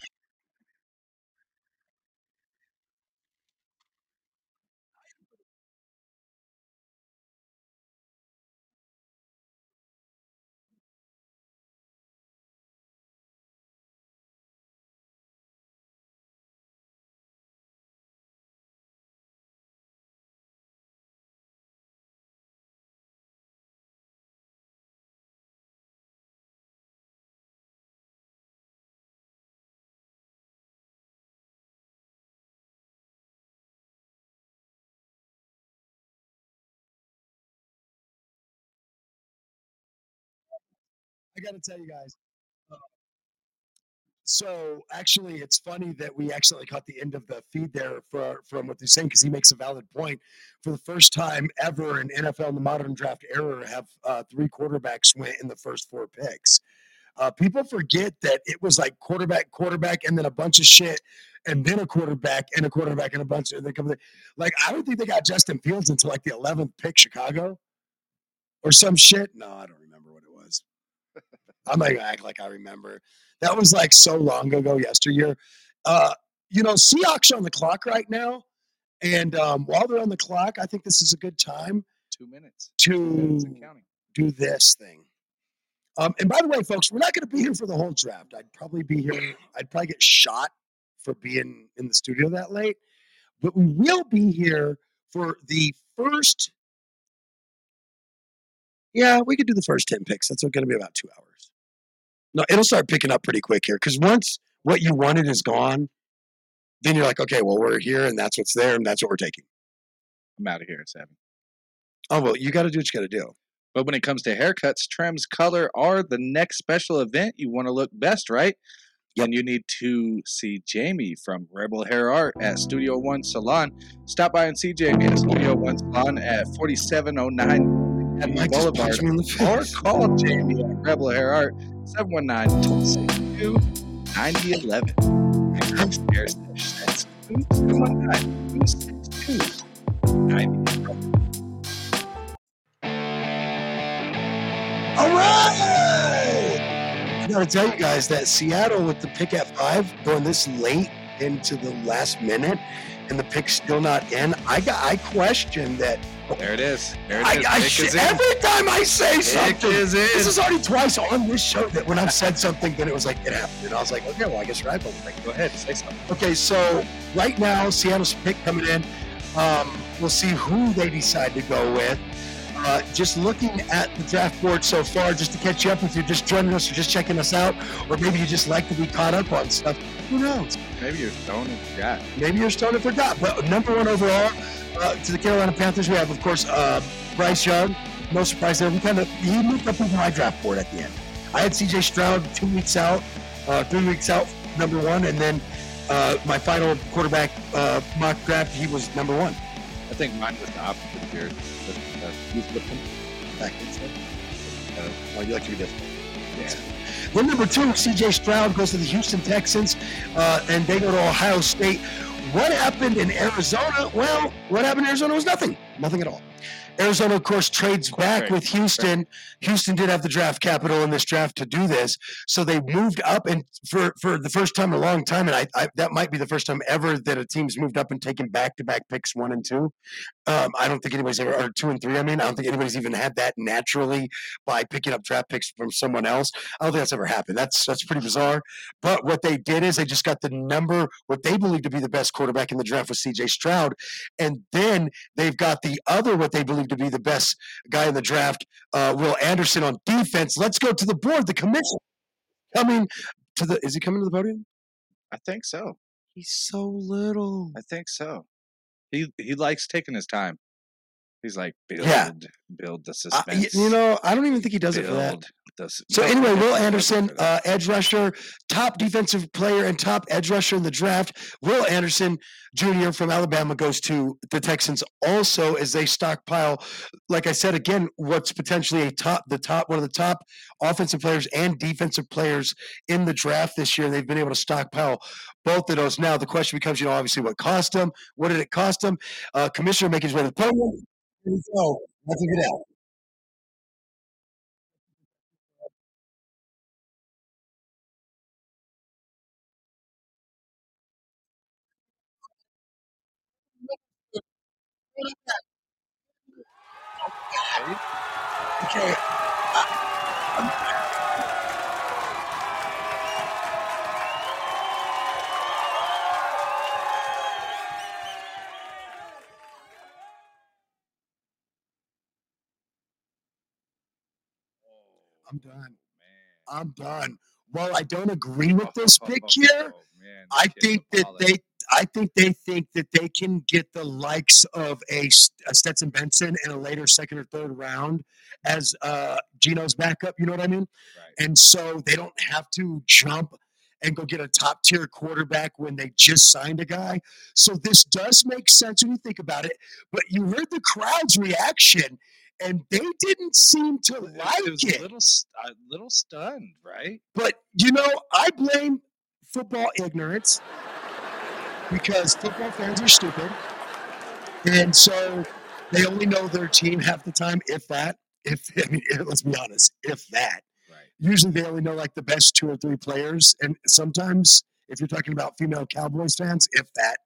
I got to tell you guys. So actually, it's funny that we accidentally caught the end of the feed there from what they're saying, because he makes a valid point. For the first time ever in NFL, in the modern draft era, have three quarterbacks went in the first 4 picks. People forget that it was like quarterback, and then a bunch of shit, and then a quarterback, and a bunch of like, I don't think they got Justin Fields until like the 11th pick, Chicago, or some shit. No, I don't remember what it was. I'm not gonna act like I remember. That was like so long ago, yesteryear. You know, Seahawks are on the clock right now, and while they're on the clock, I think this is a good time. 2 minutes to do this thing. And by the way, folks, we're not going to be here for the whole draft. I'd probably be here. I'd probably get shot for being in the studio that late. But we will be here for the first. Yeah, we could do the first 10 picks. That's going to be about 2 hours. No, it'll start picking up pretty quick here. Because once what you wanted is gone, then you're like, okay, well, we're here, and that's what's there, and that's what we're taking. I'm out of here at 7. Oh, well, you got to do what you got to do. But when it comes to haircuts, trims, color are the next special event. You want to look best, right? Yep. And you need to see Jamie from Rebel Hair Art at Studio One Salon. Stop by and see Jamie at Studio One Salon at 4709 Academy Boulevard. Or call Jamie at Rebel Hair Art 719-262-9011. That's 219-262-9011. All right! I gotta tell you guys that Seattle with the pick at 5, going this late into the last minute, and the pick still not in. I question that. There it is. There it is. Every time I say pick something, this is already twice on this show that when I've said something, then it was like it happened, and I was like, okay, well I guess you're right, but like, go ahead, say something. Okay, so right now Seattle's pick coming in. We'll see who they decide to go with. Just looking at the draft board so far, just to catch you up if you're just joining us or just checking us out, or maybe you just like to be caught up on stuff. Who knows? Maybe you're stoned and forgot. But number 1 overall to the Carolina Panthers, we have, of course, Bryce Young. No surprise there. He moved up into my draft board at the end. I had C.J. Stroud 2 weeks out, 3 weeks out, number 1, and then my final quarterback mock draft, he was number 1. I think mine was the opposite here. You like to be different. Yeah. Well, number 2, C.J. Stroud goes to the Houston Texans, and they go to Ohio State. What happened in Arizona? Well, what happened in Arizona was nothing. Nothing at all. Arizona, of course, trades back with Houston. Right. Houston did have the draft capital in this draft to do this, so they moved up, and for the first time in a long time, and I that might be the first time ever that a team's moved up and taken back-to-back picks 1 and 2. I don't think anybody's ever, or 2 and 3. I don't think anybody's even had that naturally by picking up draft picks from someone else. I don't think that's ever happened. That's pretty bizarre. But what they did is they just got the number, what they believe to be the best quarterback in the draft with C.J. Stroud, and then they've got the other, what they believe to be the best guy in the draft, Will Anderson on defense. Let's go to the board. The commission coming to the. Is he coming to the podium? I think so. He's so little. I think so. He likes taking his time. He's like build the suspense. I don't even think he does it for that. So anyway, Will Anderson, edge rusher, top defensive player and top edge rusher in the draft. Will Anderson Jr. from Alabama goes to the Texans also as they stockpile, like I said, again, what's potentially one of the top offensive players and defensive players in the draft this year. They've been able to stockpile both of those. Now the question becomes, obviously what cost them? What did it cost them? Commissioner making his way to the podium. There we go. Let's get out. Okay. I'm done, man. I'm done. While I don't agree with this picture, I think they think that they can get the likes of a Stetson Benson in a later second or third round as Geno's backup. You know what I mean? Right. And so they don't have to jump and go get a top-tier quarterback when they just signed a guy. So this does make sense when you think about it. But you heard the crowd's reaction, and they didn't seem to like it. Was a little stunned, right? But, I blame football ignorance. Because football fans are stupid, and so they only know their team half the time, if that. Let's be honest, if that. Right. usually they only know like the best 2 or 3 players. And sometimes if you're talking about female Cowboys fans, if that.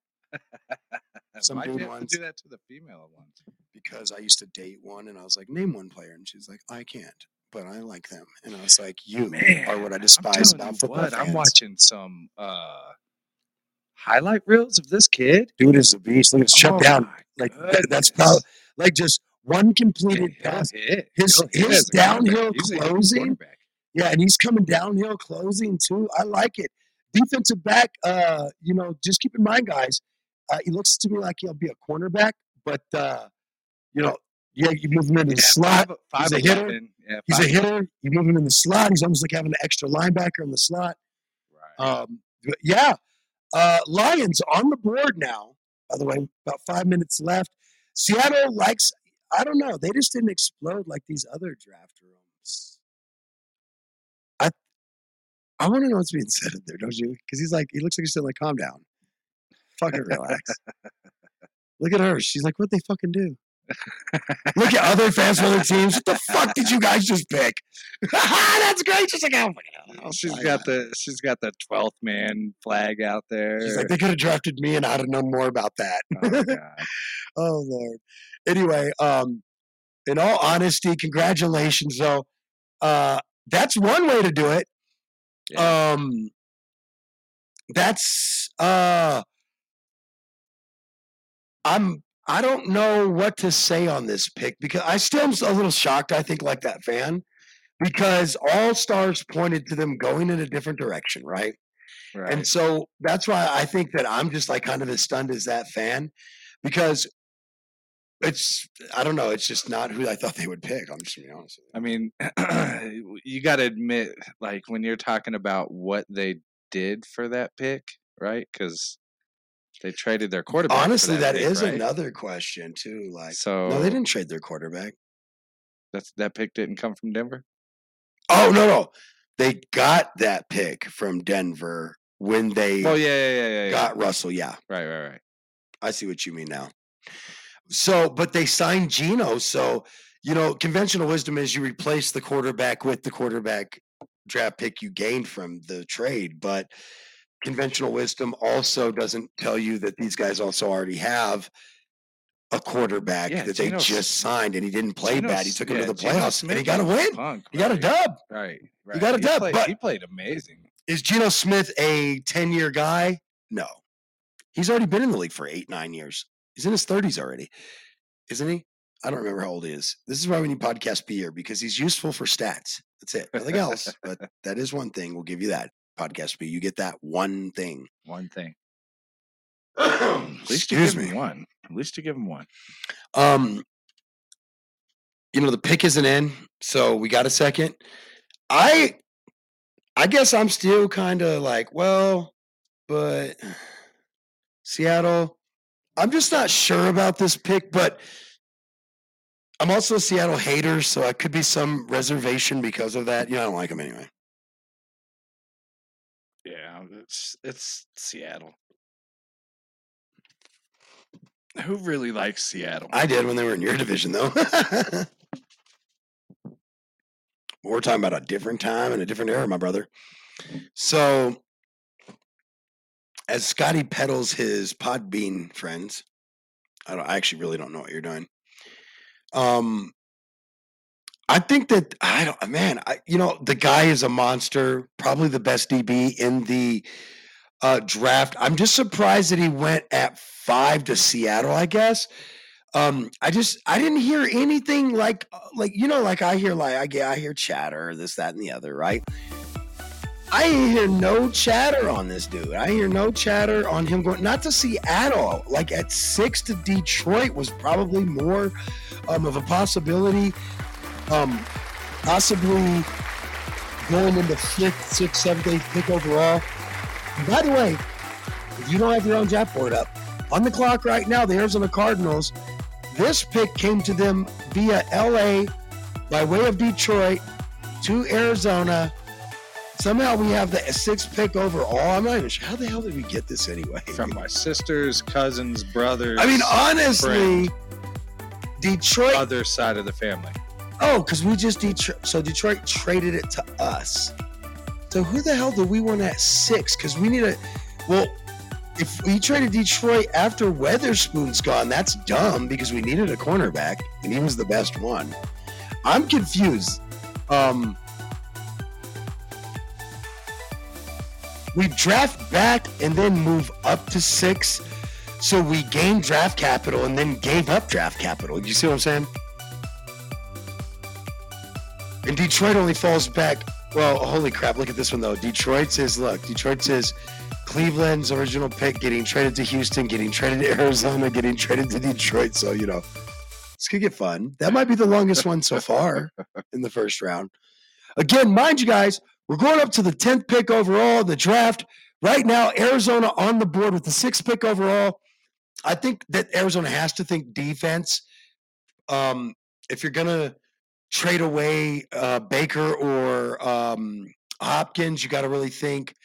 Why did you have to do that to the female one? Because I used to date one and I was like, name one player. And she's like, I can't, but I like them. And I was like, you are what I despise about football fans. I'm watching some highlight reels of this kid. Dude is a beast. Look, it's shut down. Like, that's probably like just one completed pass. His downhill closing. Yeah, and he's coming downhill closing too. I like it. Defensive back, just keep in mind, guys, he looks to me like he'll be a cornerback, but, you move him in the slot. He's a hitter. He's a hitter. You move him in the slot. He's almost like having an extra linebacker in the slot. Right. Lions on the board now, by the way, about 5 minutes left. Seattle likes, I don't know, they just didn't explode like these other draft rooms. I want to know what's being said in there, don't you? Because he looks like he's still like, calm down. Fucking relax. Look at her. She's like, what'd they fucking do? Look at other fans from other teams. What the fuck did you guys just pick? That's great. She's like, oh my God. She's got the 12th man flag out there. She's like, they could have drafted me and I'd have known more about that. Oh, God. Oh Lord. Anyway, in all honesty, congratulations though. That's one way to do it. Yeah. I don't know what to say on this pick because I still am a little shocked, I think, like that fan, because all stars pointed to them going in a different direction, right? Right. And so that's why I think that I'm just like kind of as stunned as that fan because it's just not who I thought they would pick. I'm just going to be honest with you. I mean, you got to admit, like when you're talking about what they did for that pick, right? Because they traded their quarterback. Honestly, that pick is another question too. Like, no, they didn't trade their quarterback. That pick didn't come from Denver? Oh no. They got that pick from Denver when they got Russell. Yeah. Right. I see what you mean now. So, but they signed Geno. So, conventional wisdom is you replace the quarterback with the quarterback draft pick you gained from the trade, but conventional wisdom also doesn't tell you that these guys also already have a quarterback that they just signed, and he didn't play bad. He took him to the playoffs, and he got a win. He got a dub. Right. He got a dub. He played amazing. Is Geno Smith a 10-year guy? No. He's already been in the league for 8-9 years. He's in his 30s already, isn't he? I don't remember how old he is. This is why we need Podcast Beer, because he's useful for stats. That's it. Nothing else, but that is one thing. We'll give you that. Podcast B, you get that one thing. At least you give him one. The pick isn't in, so we got a second. I guess I'm still kind of like, well, but Seattle, I'm just not sure about this pick, but I'm also a Seattle hater, so I could be some reservation because of that. I don't like him anyway. Yeah, it's Seattle. Who really likes Seattle? I did when they were in your division, though. We're talking about a different time and a different era, my brother. So, as Scotty peddles his Podbean friends, I actually really don't know what you're doing. I think that the guy is a monster, probably the best DB in the draft. I'm just surprised that he went at 5 to Seattle, I guess. I didn't hear anything like I hear I hear chatter, this, that, and the other, right? I hear no chatter on this dude. I hear no chatter on him going, not to Seattle, like at 6 to Detroit was probably more of a possibility. Possibly going into 5th, 6th, 7th, 8th pick overall. And by the way, if you don't have your own draft board up, on the clock right now, the Arizona Cardinals, this pick came to them via LA by way of Detroit to Arizona. Somehow we have the 6th pick overall. I'm not even sure. How the hell did we get this anyway? From my sisters, cousins, brothers. I mean, honestly, friend. Detroit. Other side of the family. Oh, because we just Detroit traded it to us. So who the hell do we want at 6? Because we need a – well, if we traded Detroit after Weatherspoon's gone, that's dumb because we needed a cornerback, and he was the best one. I'm confused. We draft back and then move up to 6. So we gained draft capital and then gave up draft capital. You see what I'm saying? And Detroit only falls back. Well, holy crap. Look at this one, though. Detroit says Cleveland's original pick getting traded to Houston, getting traded to Arizona, getting traded to Detroit. So, you know, this could get fun. That might be the longest one so far in the first round. Again, mind you guys, we're going up to the 10th pick overall in the draft. Right now, Arizona on the board with the 6th pick overall. I think that Arizona has to think defense. If you're going to trade away Baker or Hopkins, you got to really think,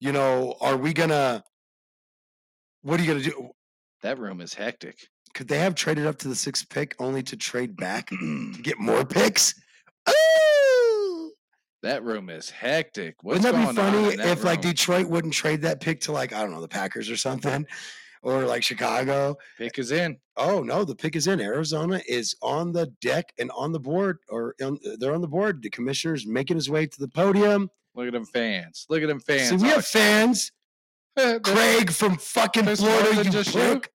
you know, what are you going to do? That room is hectic. Could they have traded up to the 6th pick only to trade back to get more picks? Ooh! That room is hectic. Wouldn't that be funny if like Detroit wouldn't trade that pick to like, I don't know, the Packers or something? Or like Chicago. Pick is in. Oh, no, the pick is in. Arizona is on the deck and on the board. They're on the board. The commissioner's making his way to the podium. Look at them fans. Look at them fans. See, we have fans. Craig from fucking Florida, you jerk.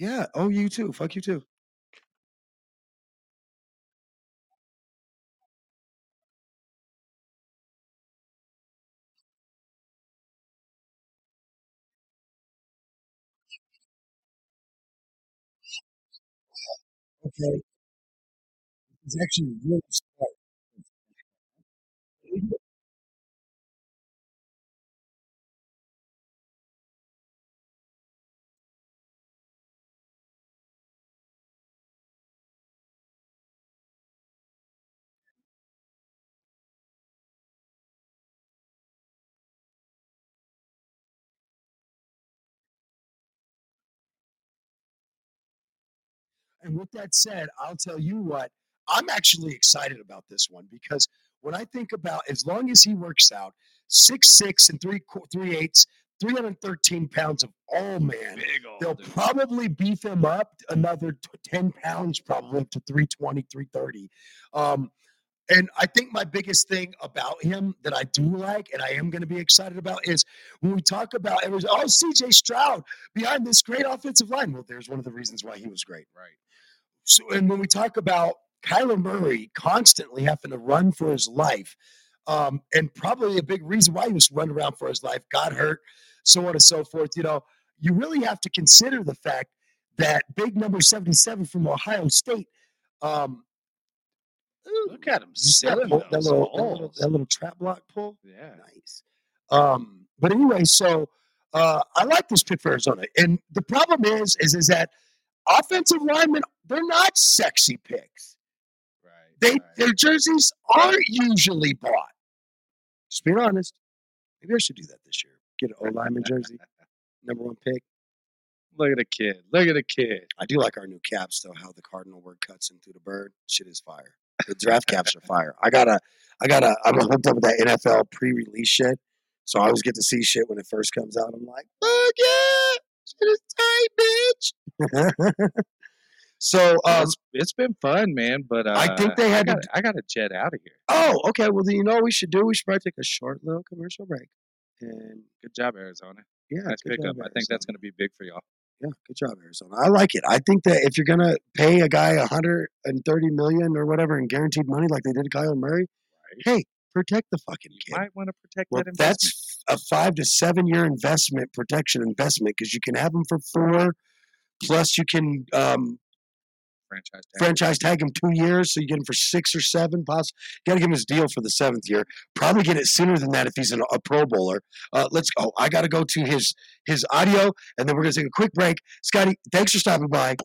Yeah. Oh, you too. Fuck you too. Okay. It's actually really smart. And with that said, I'll tell you what, I'm actually excited about this one because when I think about as long as he works out, 6'6" and 3/8, 313 pounds of all man, they'll dude. Probably beef him up another 10 pounds probably to 320, 330. And I think my biggest thing about him that I do like and I am going to be excited about is when we talk about it was, oh, C.J. Stroud behind this great offensive line. Well, there's one of the reasons why he was great, right? So, and when we talk about Kyler Murray constantly having to run for his life, and probably a big reason why he was running around for his life, got hurt, so on and so forth, you know, you really have to consider the fact that big number 77 from Ohio State, look at him. That little trap block pull. Yeah. Nice. But anyway, so I like this pick for Arizona. And the problem is that offensive linemen, they're not sexy picks. Right. Their jerseys aren't usually bought. Just being honest. Maybe I should do that this year. Get an O-lineman jersey. Number 1 pick. Look at a kid. I do like our new caps, though, how the cardinal word cuts in through the bird. Shit is fire. The draft caps are fire. I'm hooked up with that NFL pre-release shit. So I always get to see shit when it first comes out. I'm like, fuck yeah, shit is tight, bitch. So it's been fun, man. But I think they had. I got to jet out of here. Oh, okay. Well, then you know what we should do? We should probably take a short little commercial break. And good job, Arizona. Yeah, nice pick up. I think that's going to be big for y'all. Yeah, good job, Arizona. I like it. I think that if you're going to pay a guy $130 million or whatever in guaranteed money like they did Kyler Murray, right. Hey, protect the fucking kid. You might want to protect that investment. That's a 5 to 7 year investment, protection investment, because you can have him for 4, plus you can franchise tag him 2 years, so you get him for 6 or 7. Got to give him his deal for the 7th year. Probably get it sooner than that if he's a Pro Bowler. Let's go. I got to go to his audio, and then we're going to take a quick break. Scotty, thanks for stopping by.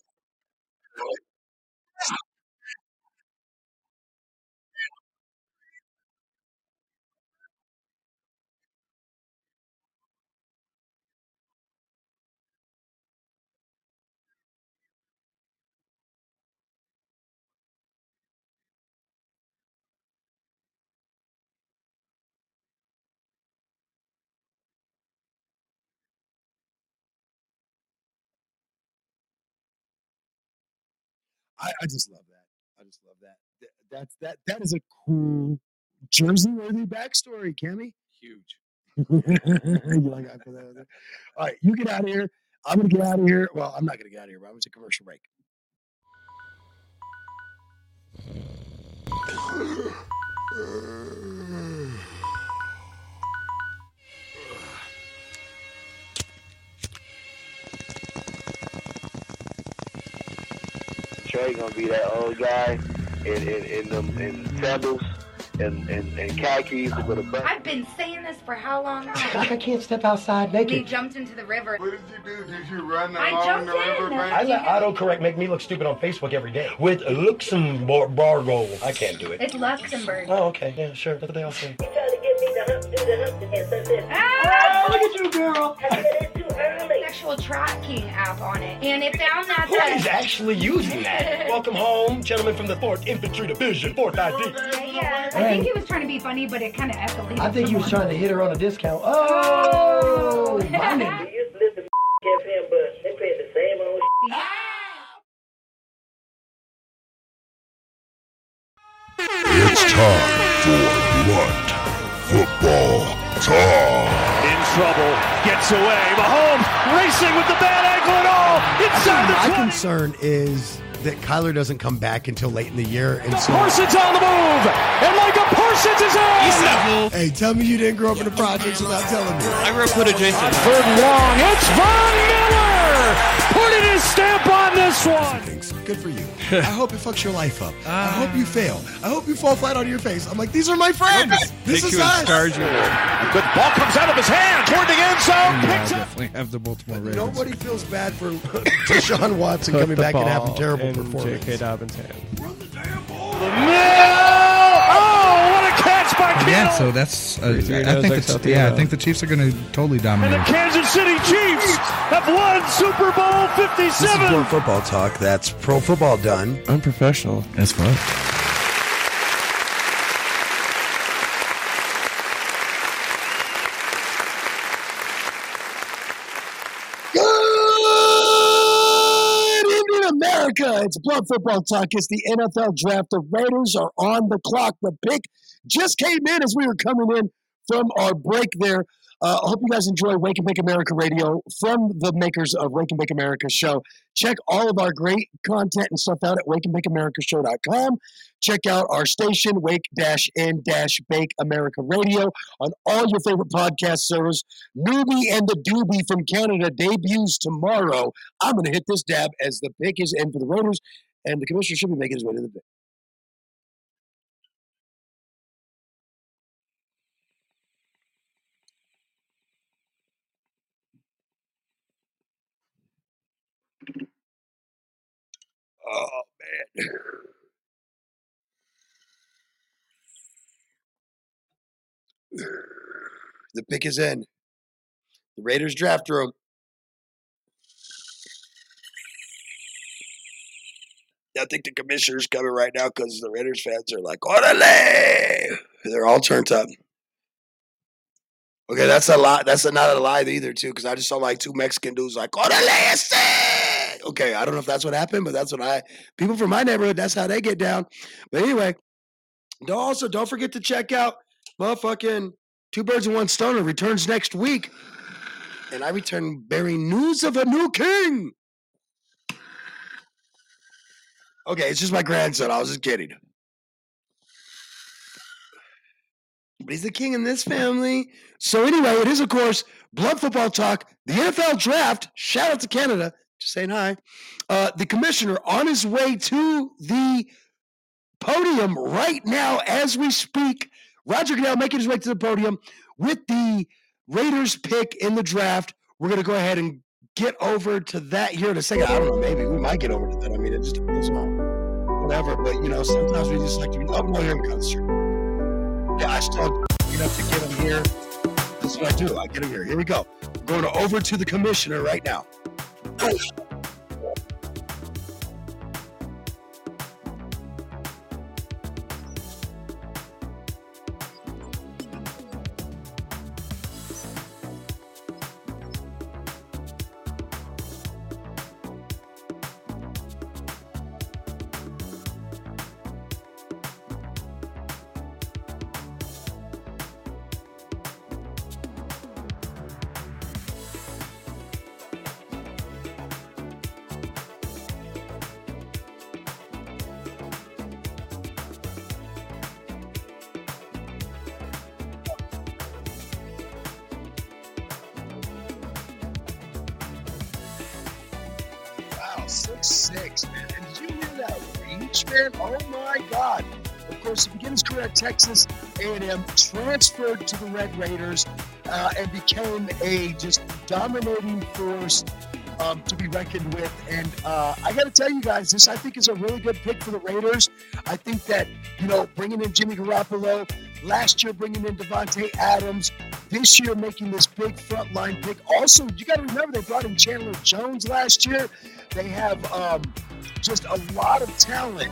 I just love that. I just love that. That is a cool jersey-worthy backstory, Cammy. Huge. All right, you get out of here. I'm going to get out of here. Well, I'm not going to get out of here, but I'm going to take a commercial break. Trey gonna be that old guy in sandals and khakis with a button. I've been saying this for how long? Like I can't step outside naked. We jumped into the river. What did you do? Did you run along the river? I let autocorrect make me look stupid on Facebook every day with Luxembourg. I can't do it. It's Luxembourg. Oh, okay. Yeah, sure. That's what they all say. You trying to give me the hump, do the hump against this. Ah! Oh, look at you, girl. I said it's too early. Sexual tracking app on it, and it found that. Who is actually using that? Welcome home, gentlemen from the 4th Infantry Division, 4th ID. Yeah. I think he was trying to be funny, but it kind of escalated. I think he was trying to hit her on a discount. Oh! Money. You listen to him, but they pay the same old shit. It's time for Blunt Football Talk. In trouble. Gets away. Mahomes racing with the bad ankle and all. Inside the 20. My concern is that Kyler doesn't come back until late in the year. And so Parsons on the move! And Micah Parsons is on! Hey, tell me you didn't grow up in the projects without telling me. I grew up with a Jason. Third and long. It's Von Miller! Putting his stamp on this one! Good for you. I hope it fucks your life up. I hope you fail. I hope you fall flat on your face. I'm like, these are my friends! This is us! Good ball comes out of his hand toward the end zone. Picks up. Definitely have the Baltimore Ravens. Nobody feels bad for Deshaun Watson coming back and having terrible performance. J.K. Dobbins' hand. Run the damn ball. The mill! Oh, what a catch by Kittle! Yeah, so that's. I think the Chiefs are going to totally dominate. And the Kansas City Chiefs have won Super Bowl 57. This is Blunt Football Talk. That's pro football done. Unprofessional. That's fun. It's Blunt Football Talk. It's the NFL Draft. The Raiders are on the clock. The pick just came in as we were coming in from our break there. I hope you guys enjoy Wake and Bake America Radio from the makers of Wake and Bake America Show. Check all of our great content and stuff out at wakeandbakeamericashow.com. Check out our station, Wake-and-Bake America Radio, on all your favorite podcast servers. Newbie and the Doobie from Canada debuts tomorrow. I'm going to hit this dab as the pick is in for the Raiders, and the commissioner should be making his way to the pick. Oh, man. The pick is in. The Raiders draft room. I think the commissioner's coming right now because the Raiders fans are like, orale! They're all turned up. Okay, that's a lie. That's not a lie either, too, because I just saw like two Mexican dudes like, orale, este! Okay, I don't know if that's what happened, but that's what people from my neighborhood, that's how they get down. But anyway, don't forget to check out motherfucking Two Birds and One Stoner returns next week. And I return bearing news of a new king. Okay, it's just my grandson. I was just kidding. But he's the king in this family. So anyway, it is, of course, Blunt Football Talk, the NFL Draft. Shout out to Canada. Saying hi. The commissioner on his way to the podium right now as we speak. Roger Goodell making his way to the podium with the Raiders pick in the draft. We're going to go ahead and get over to that here in a second. I don't know. Maybe we might get over to that. I mean, it just depends on whatever. But, you know, sometimes we just like to be up on him concert. Gosh, don't get up to get him here. That's what I do. I get him here. Here we go. We're going over to the commissioner right now. wow, 6'6", man. And did you hear that reach, man? Oh, my God. Of course, he began his career at Texas A&M, transferred to the Red Raiders, and became a just dominating force to be reckoned with. And I got to tell you guys, this, I think, is a really good pick for the Raiders. I think that, you know, bringing in Jimmy Garoppolo, last year bringing in Devontae Adams, this year making this big frontline pick. Also, you got to remember, they brought in Chandler Jones last year. They have just a lot of talent.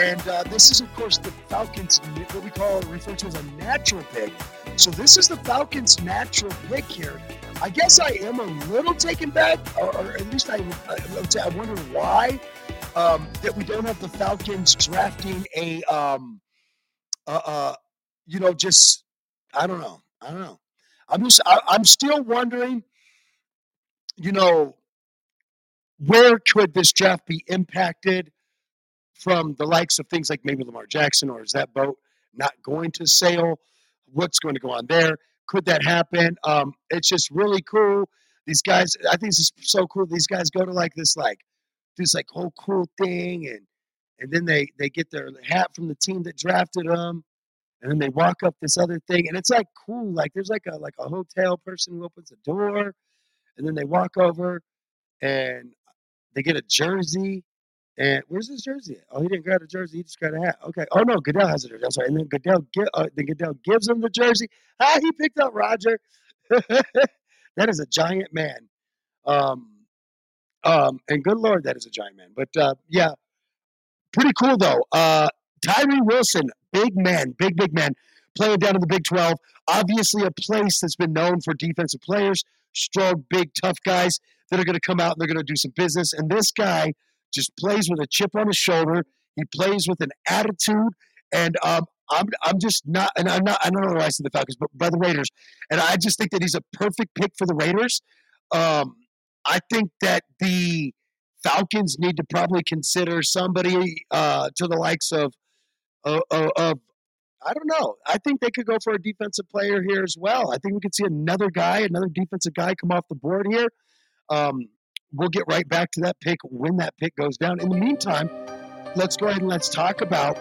And this is, of course, the Falcons, what we call, referred to as a natural pick. So this is the Falcons' natural pick here. I guess I am a little taken back, or at least I wonder why that we don't have the Falcons drafting a, you know, just, I don't know. I'm still wondering, you know, where could this draft be impacted from the likes of things like maybe Lamar Jackson, or is that boat not going to sail? What's going to go on there? Could that happen? It's just really cool. These guys, I think it's just so cool. These guys go to like this whole cool thing. And then they get their hat from the team that drafted them. And then they walk up this other thing. And it's like cool. Like there's like a hotel person who opens the door. And then they walk over and they get a jersey. And where's his jersey at? Oh, he didn't grab a jersey. He just grabbed a hat. Okay. Oh, no, Goodell has a jersey. I'm sorry. And then Goodell gives him the jersey. Ah, he picked up Roger. That is a giant man. And good Lord, that is a giant man. But, yeah, pretty cool, though. Tyree Wilson, big man, playing down in the Big 12. Obviously a place that's been known for defensive players, strong, big, tough guys that are going to come out and they're going to do some business. And this guy just plays with a chip on his shoulder. He plays with an attitude, and I don't know why I said the Falcons, but by the Raiders. And I just think that he's a perfect pick for the Raiders. I think that the Falcons need to probably consider somebody to the likes of I don't know. I think they could go for a defensive player here as well. I think we could see another defensive guy come off the board here. We'll get right back to that pick when that pick goes down. In the meantime, let's go ahead and let's talk about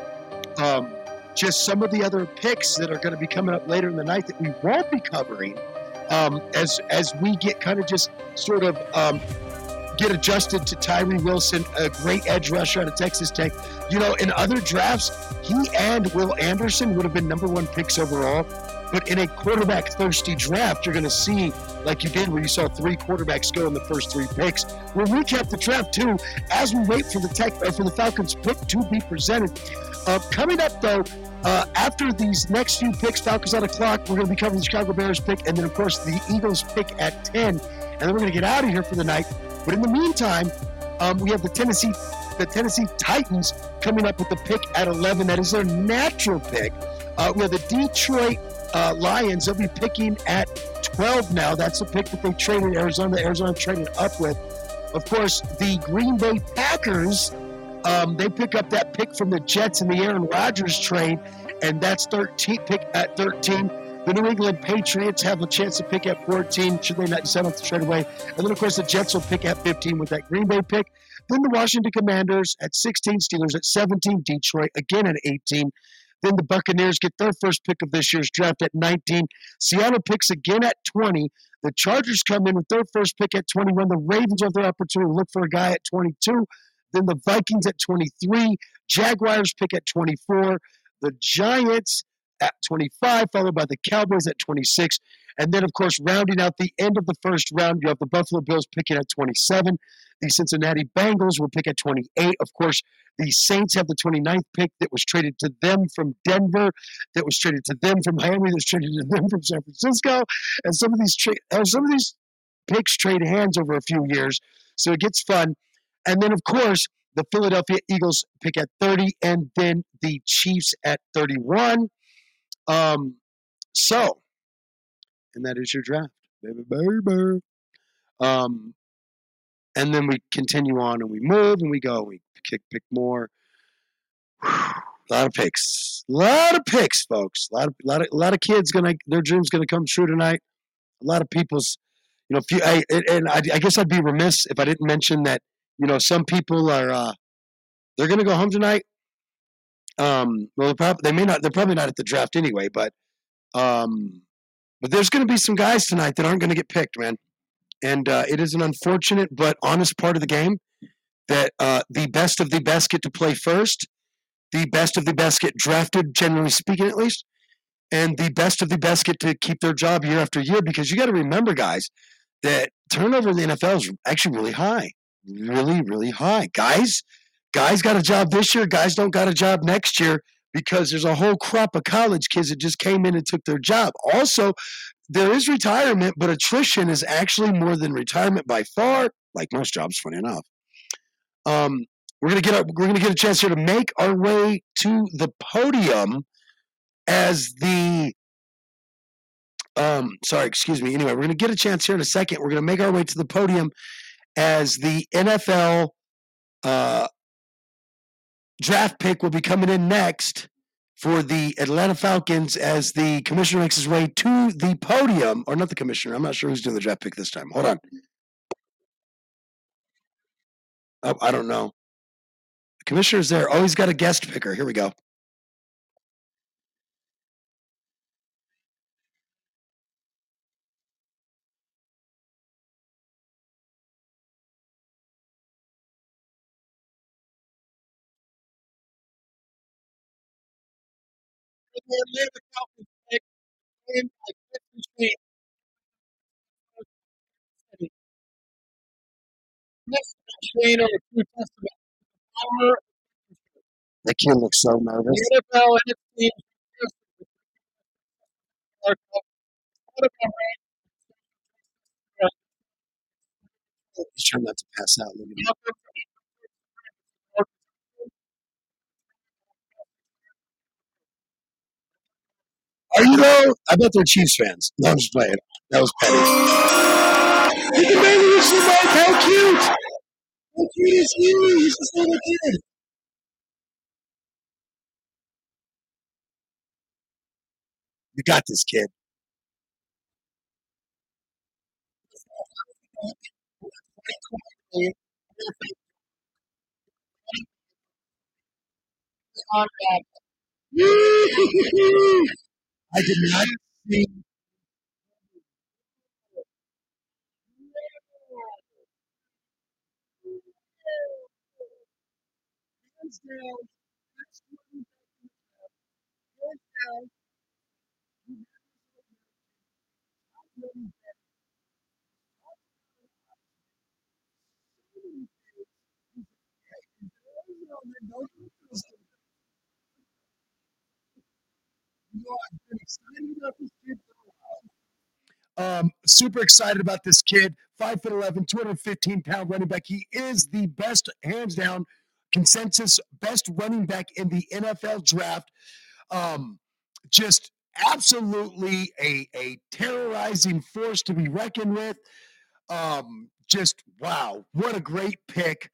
just some of the other picks that are going to be coming up later in the night that we won't be covering as we get kind of just sort of get adjusted to Tyree Wilson, a great edge rusher out of Texas Tech. You know, in other drafts, he and Will Anderson would have been number one picks overall. But in a quarterback-thirsty draft, you're going to see, like you did where you saw three quarterbacks go in the first three picks. We'll recap the draft, too, as we wait for the Falcons pick to be presented. Coming up, though, after these next few picks, Falcons on the clock, we're going to be covering the Chicago Bears pick and then, of course, the Eagles pick at 10. And then we're going to get out of here for the night. But in the meantime, we have the Tennessee Titans coming up with the pick at 11. That is their natural pick. We have the Detroit Lions. They'll be picking at 12 now. That's the pick that they traded Arizona. Arizona traded up with. Of course, the Green Bay Packers, they pick up that pick from the Jets in the Aaron Rodgers trade, and that's pick at 13. The New England Patriots have a chance to pick at 14, should they not settle to trade away. And then, of course, the Jets will pick at 15 with that Green Bay pick. Then the Washington Commanders at 16, Steelers at 17, Detroit again at 18. Then the Buccaneers get their first pick of this year's draft at 19. Seattle picks again at 20. The Chargers come in with their first pick at 21. The Ravens have their opportunity to look for a guy at 22. Then the Vikings at 23. Jaguars pick at 24. The Giants at 25, followed by the Cowboys at 26. And then, of course, rounding out the end of the first round, you have the Buffalo Bills picking at 27. The Cincinnati Bengals will pick at 28. Of course, the Saints have the 29th pick that was traded to them from Denver, that was traded to them from Miami, that was traded to them from San Francisco. And some of these picks trade hands over a few years, so it gets fun. And then, of course, the Philadelphia Eagles pick at 30, and then the Chiefs at 31. And that is your draft, baby. And then we continue on, and we move, and we go, and we pick more. Whew, a lot of picks, folks. A lot of kids their dreams gonna come true tonight. A lot of people's, you know. And I guess I'd be remiss if I didn't mention that you know, some people are they're going to go home tonight. Well, they may not. They're probably not at the draft anyway. But there's going to be some guys tonight that aren't going to get picked, man. And it is an unfortunate but honest part of the game that the best of the best get to play first. The best of the best get drafted, generally speaking, at least. And the best of the best get to keep their job year after year, because you got to remember, guys, that turnover in the NFL is actually really high. Really, really high. Guys got a job this year. Guys don't got a job next year because there's a whole crop of college kids that just came in and took their job. Also, there is retirement, but attrition is actually more than retirement by far, like most jobs, funny enough. We're gonna get a chance here to make our way to the podium as the Anyway, we're gonna get a chance here in a second. We're gonna make our way to the podium as the NFL draft pick will be coming in next for the Atlanta Falcons as the commissioner makes his way to the podium. Or not the commissioner. I'm not sure who's doing the draft pick this time. Hold on. Oh, I don't know. The commissioner's there. Oh, he's got a guest picker. Here we go. The kid looks so nervous. Be sure not to pass out. Are you though? I bet they're Chiefs fans. No, I'm just playing. That was petty. You can barely reach the mic. How cute! How cute is he? He's just a little kid. You got this, kid. I did not see. Super excited about this kid. 5'11", 215-pound running back. He is the best, hands down, consensus best running back in the NFL draft. Just absolutely a terrorizing force to be reckoned with. Just wow, what a great pick.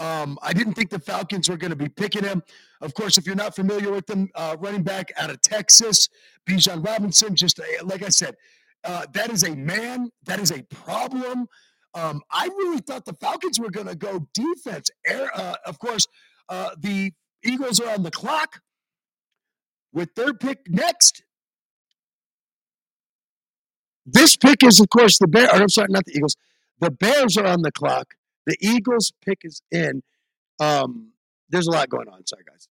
I didn't think the Falcons were going to be picking him. Of course, if you're not familiar with them, running back out of Texas, Bijan Robinson, just like I said, that is a man. That is a problem. I really thought the Falcons were going to go defense. Of course, the Eagles are on the clock with their pick next. This pick is, of course, the Bears. I'm sorry, not the Eagles. The Bears are on the clock. The Eagles pick is in. There's a lot going on. Sorry, guys.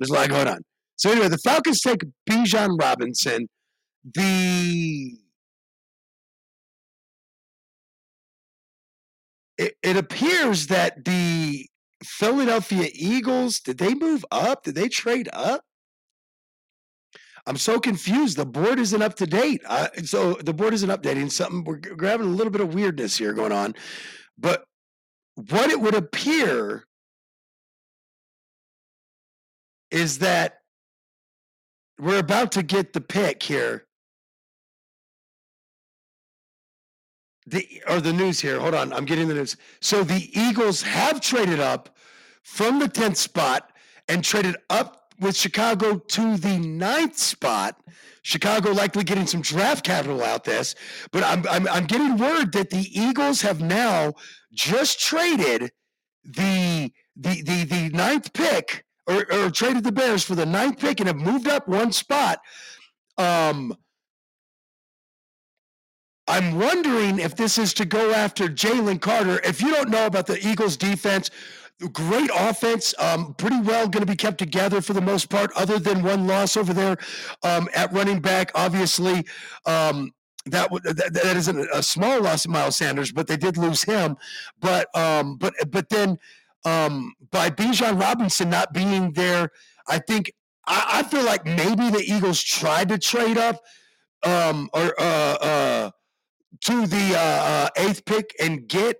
There's a lot going on. So anyway, the Falcons take Bijan Robinson. It appears that the Philadelphia Eagles, did they move up? Did they trade up? I'm so confused. The board isn't up to date. So the board isn't updating something. We're having a little bit of weirdness here going on. But what it would appear is that we're about to get the pick here. The news here. Hold on. I'm getting the news. So the Eagles have traded up from the 10th spot and traded up with Chicago to the 9th spot. Chicago likely getting some draft capital out this, but I'm getting word that the Eagles have now just traded the 9th pick or traded the Bears for the 9th pick and have moved up one spot. I'm wondering if this is to go after Jalen Carter. If you don't know about the Eagles defense, great offense, pretty well going to be kept together for the most part, other than one loss over there at running back. Obviously, that isn't a small loss to Miles Sanders, but they did lose him. But then by Bijan Robinson not being there, I think I feel like maybe the Eagles tried to trade up to the 8th pick and get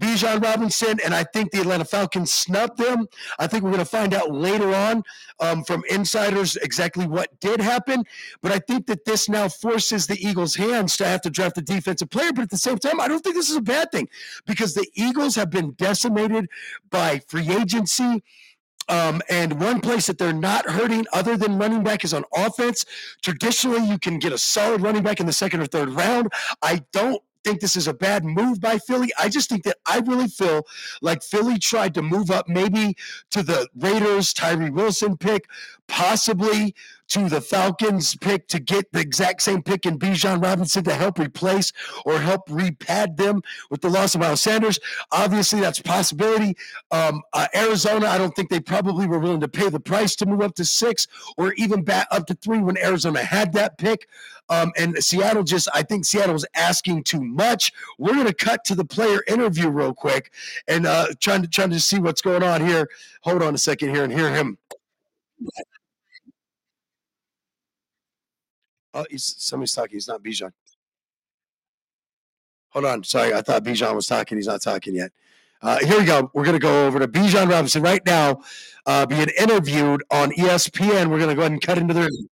Bijan Robinson, and I think the Atlanta Falcons snubbed them. I think we're going to find out later on from insiders exactly what did happen, but I think that this now forces the Eagles' hands to have to draft a defensive player, but at the same time, I don't think this is a bad thing because the Eagles have been decimated by free agency. And one place that they're not hurting other than running back is on offense. Traditionally, you can get a solid running back in the 2nd or 3rd round. I don't think this is a bad move by Philly. I just think that I really feel like Philly tried to move up maybe to the Raiders, Tyree Wilson pick, possibly to the Falcons pick to get the exact same pick in Bijan Robinson to help replace or help repad them with the loss of Miles Sanders. Obviously, that's a possibility. Arizona, I don't think they probably were willing to pay the price to move up to 6 or even back up to 3 when Arizona had that pick. And Seattle I think Seattle's asking too much. We're going to cut to the player interview real quick and trying to see what's going on here. Hold on a second here and hear him. Oh, somebody's talking. He's not Bijan. Hold on. Sorry, I thought Bijan was talking. He's not talking yet. Here we go. We're going to go over to Bijan Robinson right now being interviewed on ESPN. We're going to go ahead and cut into their interview.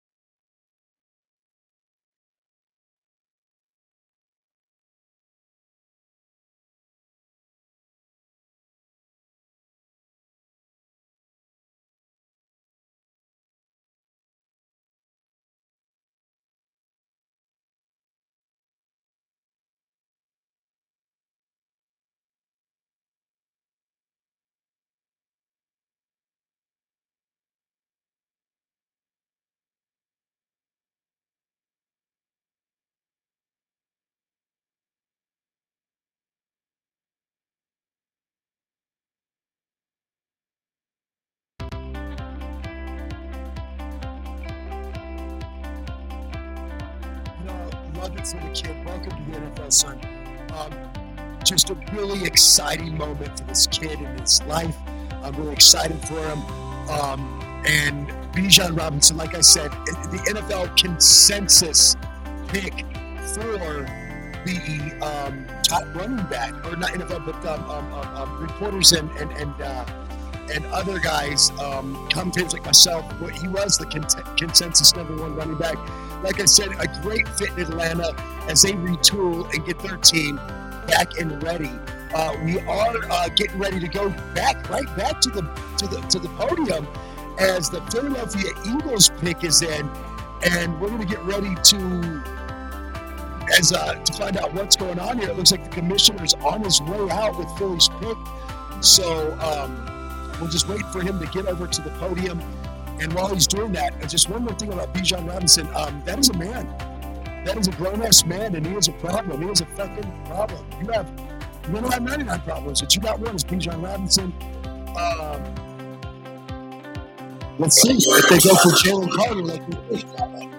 Welcome to the NFL, son. Just a really exciting moment for this kid in his life. I'm really excited for him. And Bijan Robinson, like I said, the NFL consensus pick for the top running back, or not NFL, but reporters and other guys, commentators like myself, he was the consensus number 1 running back. Like I said, a great fit in Atlanta as they retool and get their team back and ready. We are getting ready to go right back to the podium as the Philadelphia Eagles pick is in, and we're going to get ready to find out what's going on here. It looks like the commissioner's on his way out with Philly's pick, so we'll just wait for him to get over to the podium. And while he's doing that, just one more thing about Bijan Robinson. That is a man. That is a grown-ass man, and he is a problem. He is a fucking problem. You don't have 99 problems, but you got one. It's Bijan Robinson. Let's see if they go for Jalen Carter. Jalen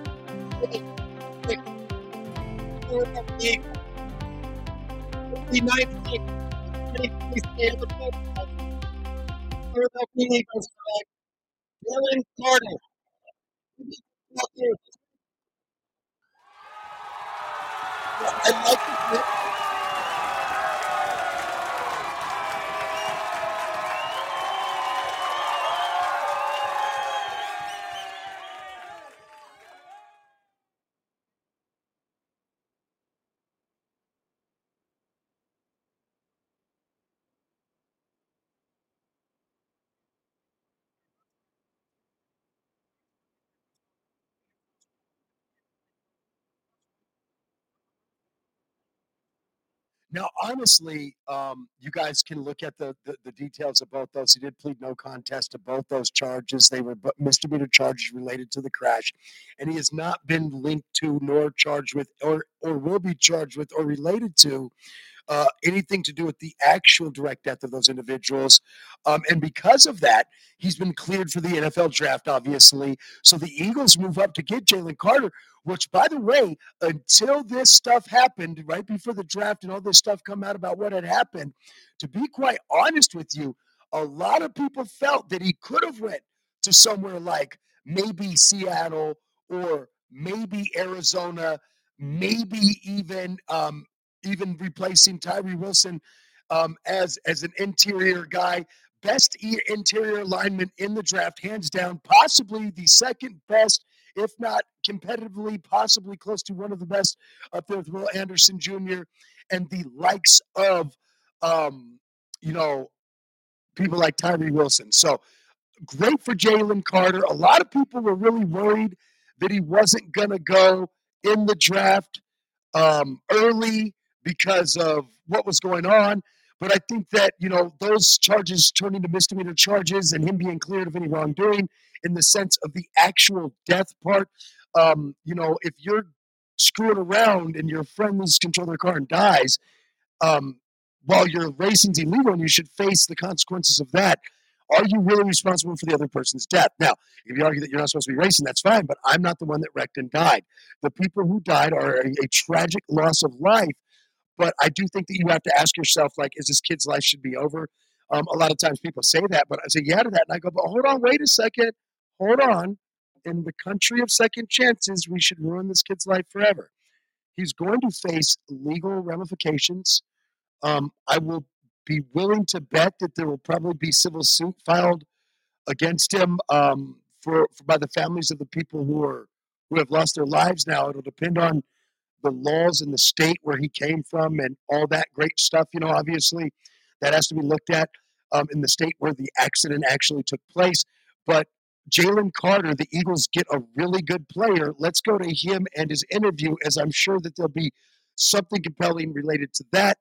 Carter. I like it. Now, honestly, you guys can look at the details of both those. He did plead no contest to both those charges. They were misdemeanor charges related to the crash. And he has not been linked to nor charged with or will be charged with or related to anything to do with the actual direct death of those individuals. And because of that, he's been cleared for the NFL draft, obviously. So the Eagles move up to get Jalen Carter, which, by the way, until this stuff happened, right before the draft and all this stuff come out about what had happened, to be quite honest with you, a lot of people felt that he could have went to somewhere like maybe Seattle or maybe Arizona, maybe even replacing Tyree Wilson as an interior guy, best interior lineman in the draft, hands down, possibly the second best, if not competitively, possibly close to one of the best up there with Will Anderson Jr. and the likes of, people like Tyree Wilson. So great for Jalen Carter. A lot of people were really worried that he wasn't going to go in the draft early because of what was going on. But I think that, those charges turning to misdemeanor charges and him being cleared of any wrongdoing in the sense of the actual death part, if you're screwing around and your friend loses control of their car and dies, while your racing's illegal and you should face the consequences of that, are you really responsible for the other person's death? Now, if you argue that you're not supposed to be racing, that's fine, but I'm not the one that wrecked and died. The people who died are a tragic loss of life. But I do think that you have to ask yourself, is this kid's life should be over? A lot of times people say that, but I say yeah to that. And I go, but hold on, wait a second. Hold on. In the country of second chances, we should ruin this kid's life forever. He's going to face legal ramifications. I will be willing to bet that there will probably be civil suit filed against him by the families of the people who have lost their lives now. It'll depend on the laws in the state where he came from and all that great stuff. Obviously that has to be looked at in the state where the accident actually took place. But Jalen Carter, the Eagles get a really good player. Let's go to him and his interview, as I'm sure that there'll be something compelling related to that.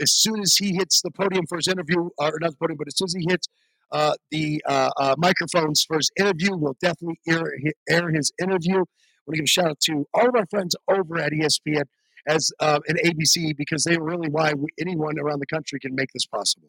As soon as he hits the podium for his interview, or not the podium, but as soon as he hits the microphones for his interview, we'll definitely air his interview. I want to give a shout out to all of our friends over at ESPN and ABC, because they were really why anyone around the country can make this possible.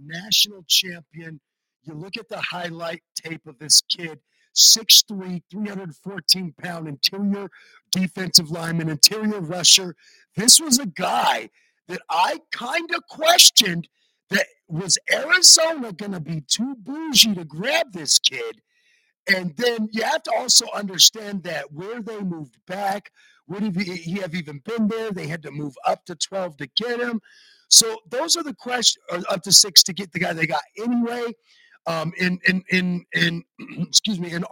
National champion. You look at the highlight tape of this kid, 6'3", 314-pound interior defensive lineman, interior rusher. This was a guy that I kind of questioned that was Arizona going to be too bougie to grab this kid. And then you have to also understand that where they moved back, would he have even been there? They had to move up to 12 to get him. So those are the questions, up to 6 to get the guy they got anyway. In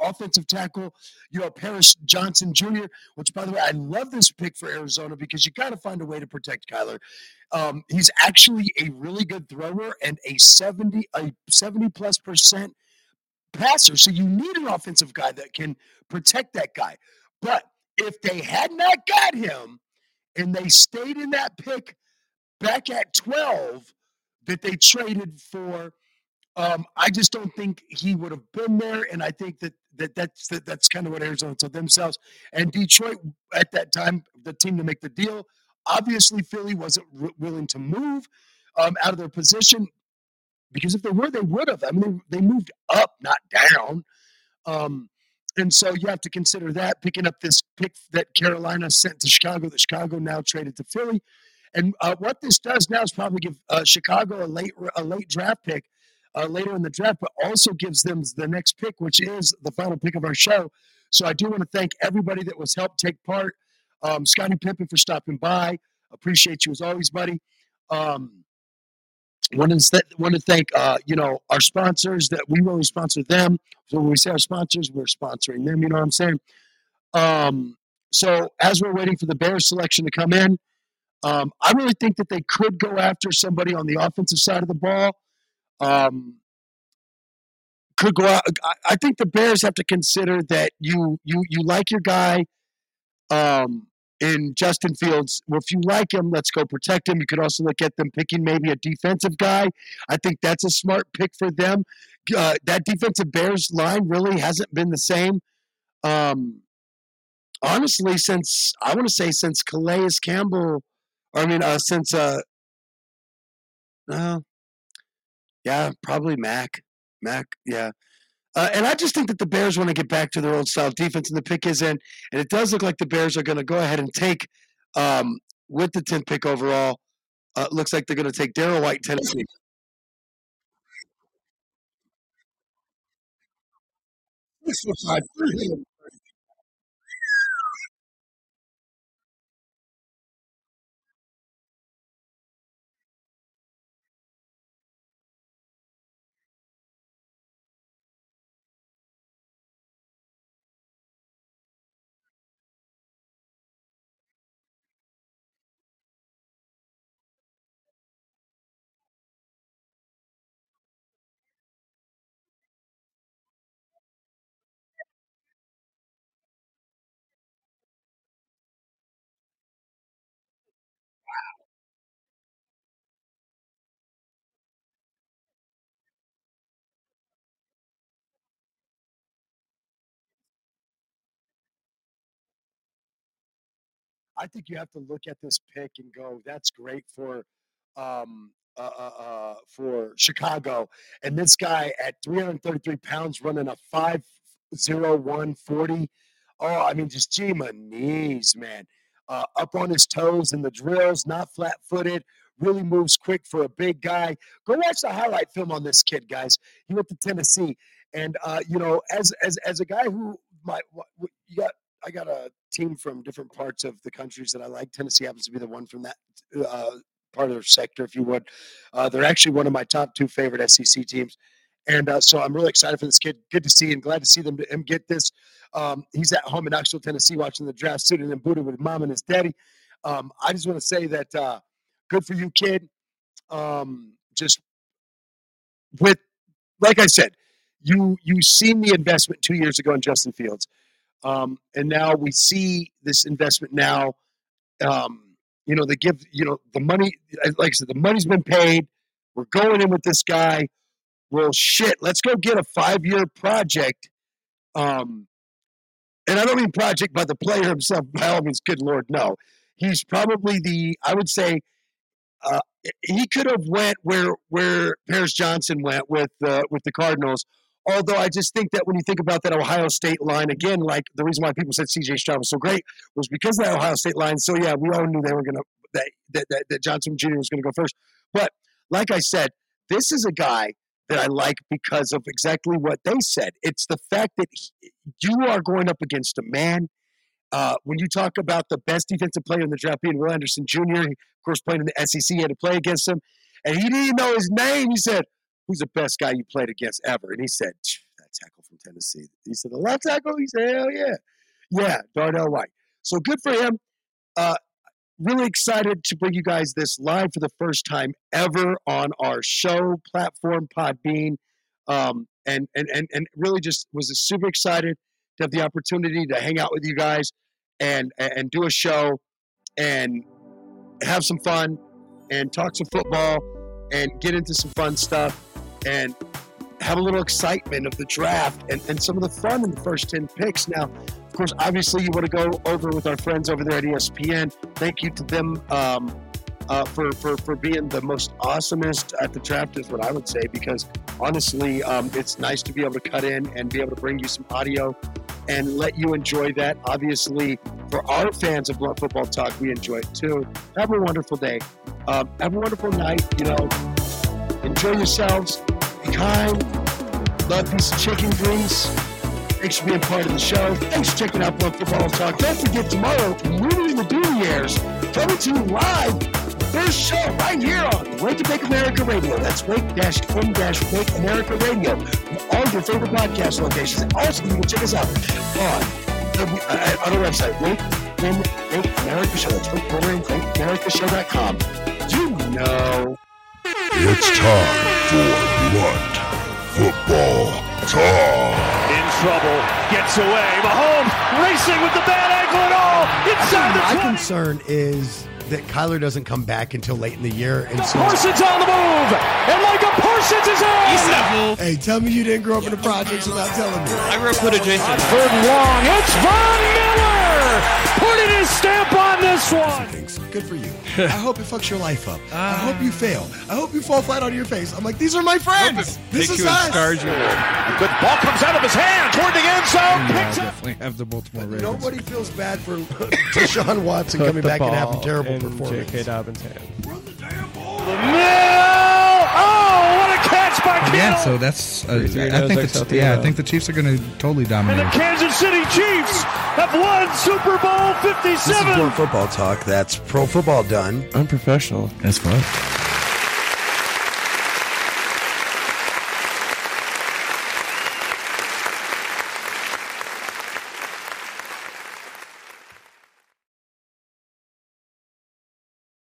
offensive tackle, Paris Johnson Jr., which, by the way, I love this pick for Arizona because you got to find a way to protect Kyler. He's actually a really good thrower and a 70+% passer. So you need an offensive guy that can protect that guy. But if they had not got him and they stayed in that pick back at 12 that they traded for, I just don't think he would have been there. And I think that's kind of what Arizona told themselves. And Detroit, at that time, the team to make the deal, obviously Philly wasn't willing to move out of their position, because if they were, they would have. I mean, they moved up, not down. And so you have to consider that, picking up this pick that Carolina sent to Chicago, that Chicago now traded to Philly. And what this does now is probably give Chicago a late draft pick later in the draft, but also gives them the next pick, which is the final pick of our show. So I do want to thank everybody that was helped take part. Scottie Pippen for stopping by. Appreciate you as always, buddy. Want to thank, our sponsors that we really sponsor them. So when we say our sponsors, we're sponsoring them. You know what I'm saying? So as we're waiting for the Bears selection to come in, I really think that they could go after somebody on the offensive side of the ball. I think the Bears have to consider that you like your guy in Justin Fields. Well, if you like him, let's go protect him. You could also look at them picking maybe a defensive guy. I think that's a smart pick for them. That defensive Bears line really hasn't been the same. Honestly, since Calais Campbell, probably Mac. Yeah. And I just think that the Bears want to get back to their old style defense, and the pick is in. And it does look like the Bears are going to go ahead and take, with the 10th pick overall, looks like they're going to take Darryl White, Tennessee. This looks like I think you have to look at this pick and go, that's great for Chicago. And this guy at 333 pounds running a 5.01 40. Oh, just gee, my knees, man. Up on his toes in the drills, not flat-footed, really moves quick for a big guy. Go watch the highlight film on this kid, guys. He went to Tennessee, and as a guy who I got a team from different parts of the countries that I like. Tennessee happens to be the one from that part of the sector, if you would. They're actually one of my top two favorite SEC teams. And so I'm really excited for this kid. Good to see and glad to see him get this. He's at home in Knoxville, Tennessee, watching the draft, suited and booted with mom and his daddy. I just want to say that good for you, kid. Like I said, you seen the investment 2 years ago in Justin Fields. And now we see this investment now. They give, the money. Like I said, the money's been paid. We're going in with this guy. Well, shit, let's go get a 5-year project. And I don't mean project by the player himself. By all means, good Lord, no. He's probably he could have went where Paris Johnson went with the Cardinals. Although I just think that when you think about that Ohio State line, again, like the reason why people said C.J. Stroud was so great was because of that Ohio State line. So, yeah, we all knew they were going to – that Johnson Jr. was going to go first. But like I said, this is a guy that I like because of exactly what they said. It's the fact that you are going up against a man. When you talk about the best defensive player in the draft being Will Anderson Jr., of course, playing in the SEC, he had to play against him. And he didn't even know his name. He said, "Who's the best guy you played against ever?" And he said, "That tackle from Tennessee." He said, "The left tackle?" He said, "Hell yeah. Yeah, Darnell White." So good for him. Really excited to bring you guys this live for the first time ever on our show platform, Podbean. And really just was super excited to have the opportunity to hang out with you guys and do a show and have some fun and talk some football and get into some fun stuff and have a little excitement of the draft and some of the fun in the first 10 picks. Now, of course, obviously you want to go over with our friends over there at ESPN. Thank you to them for being the most awesomest at the draft is what I would say, because honestly, it's nice to be able to cut in and be able to bring you some audio and let you enjoy that. Obviously, for our fans of Blunt Football Talk, we enjoy it too. Have a wonderful day. Have a wonderful night. Enjoy yourselves. time. Love these chicken wings. Thanks for being part of the show. Thanks for checking out Blunt Football Talk. Don't forget tomorrow, Newbie and the Doobie airs, coming to you live, first show right here on Wake and Bake America Radio. That's Wake America Radio. All your favorite podcast locations. And also, you can check us out on our website, Wake America Show. That's WakeAmericaShow.com. You know. It's time for Blunt Football Talk. Trouble, gets away. Mahomes racing with the bad ankle and all. Inside the 20. My concern is that Kyler doesn't come back until late in the year. And Parsons on the move. And Micah Parsons is on. Hey, tell me you didn't grow up in the projects without telling me. I grew up with Jason. Third and long. It's Von Miller putting his stamp on this one. Good for you. I hope it fucks your life up. I hope you fail. I hope you fall flat on your face. I'm like, these are my friends. This is us. Good ball comes out of his hand toward the end zone. Picks up. Definitely have the Baltimore Ravens. Nobody feels bad for Deshaun Watson coming back and having terrible performance. J.K. Dobbins' hand. Run the damn ball. The mill. Oh, what a catch by Kittle. Yeah, so that's. I think the Chiefs are going to totally dominate. And the Kansas City Chiefs have won Super Bowl 57. This is Pro Football Talk. That's Pro Football done. Unprofessional. That's fun.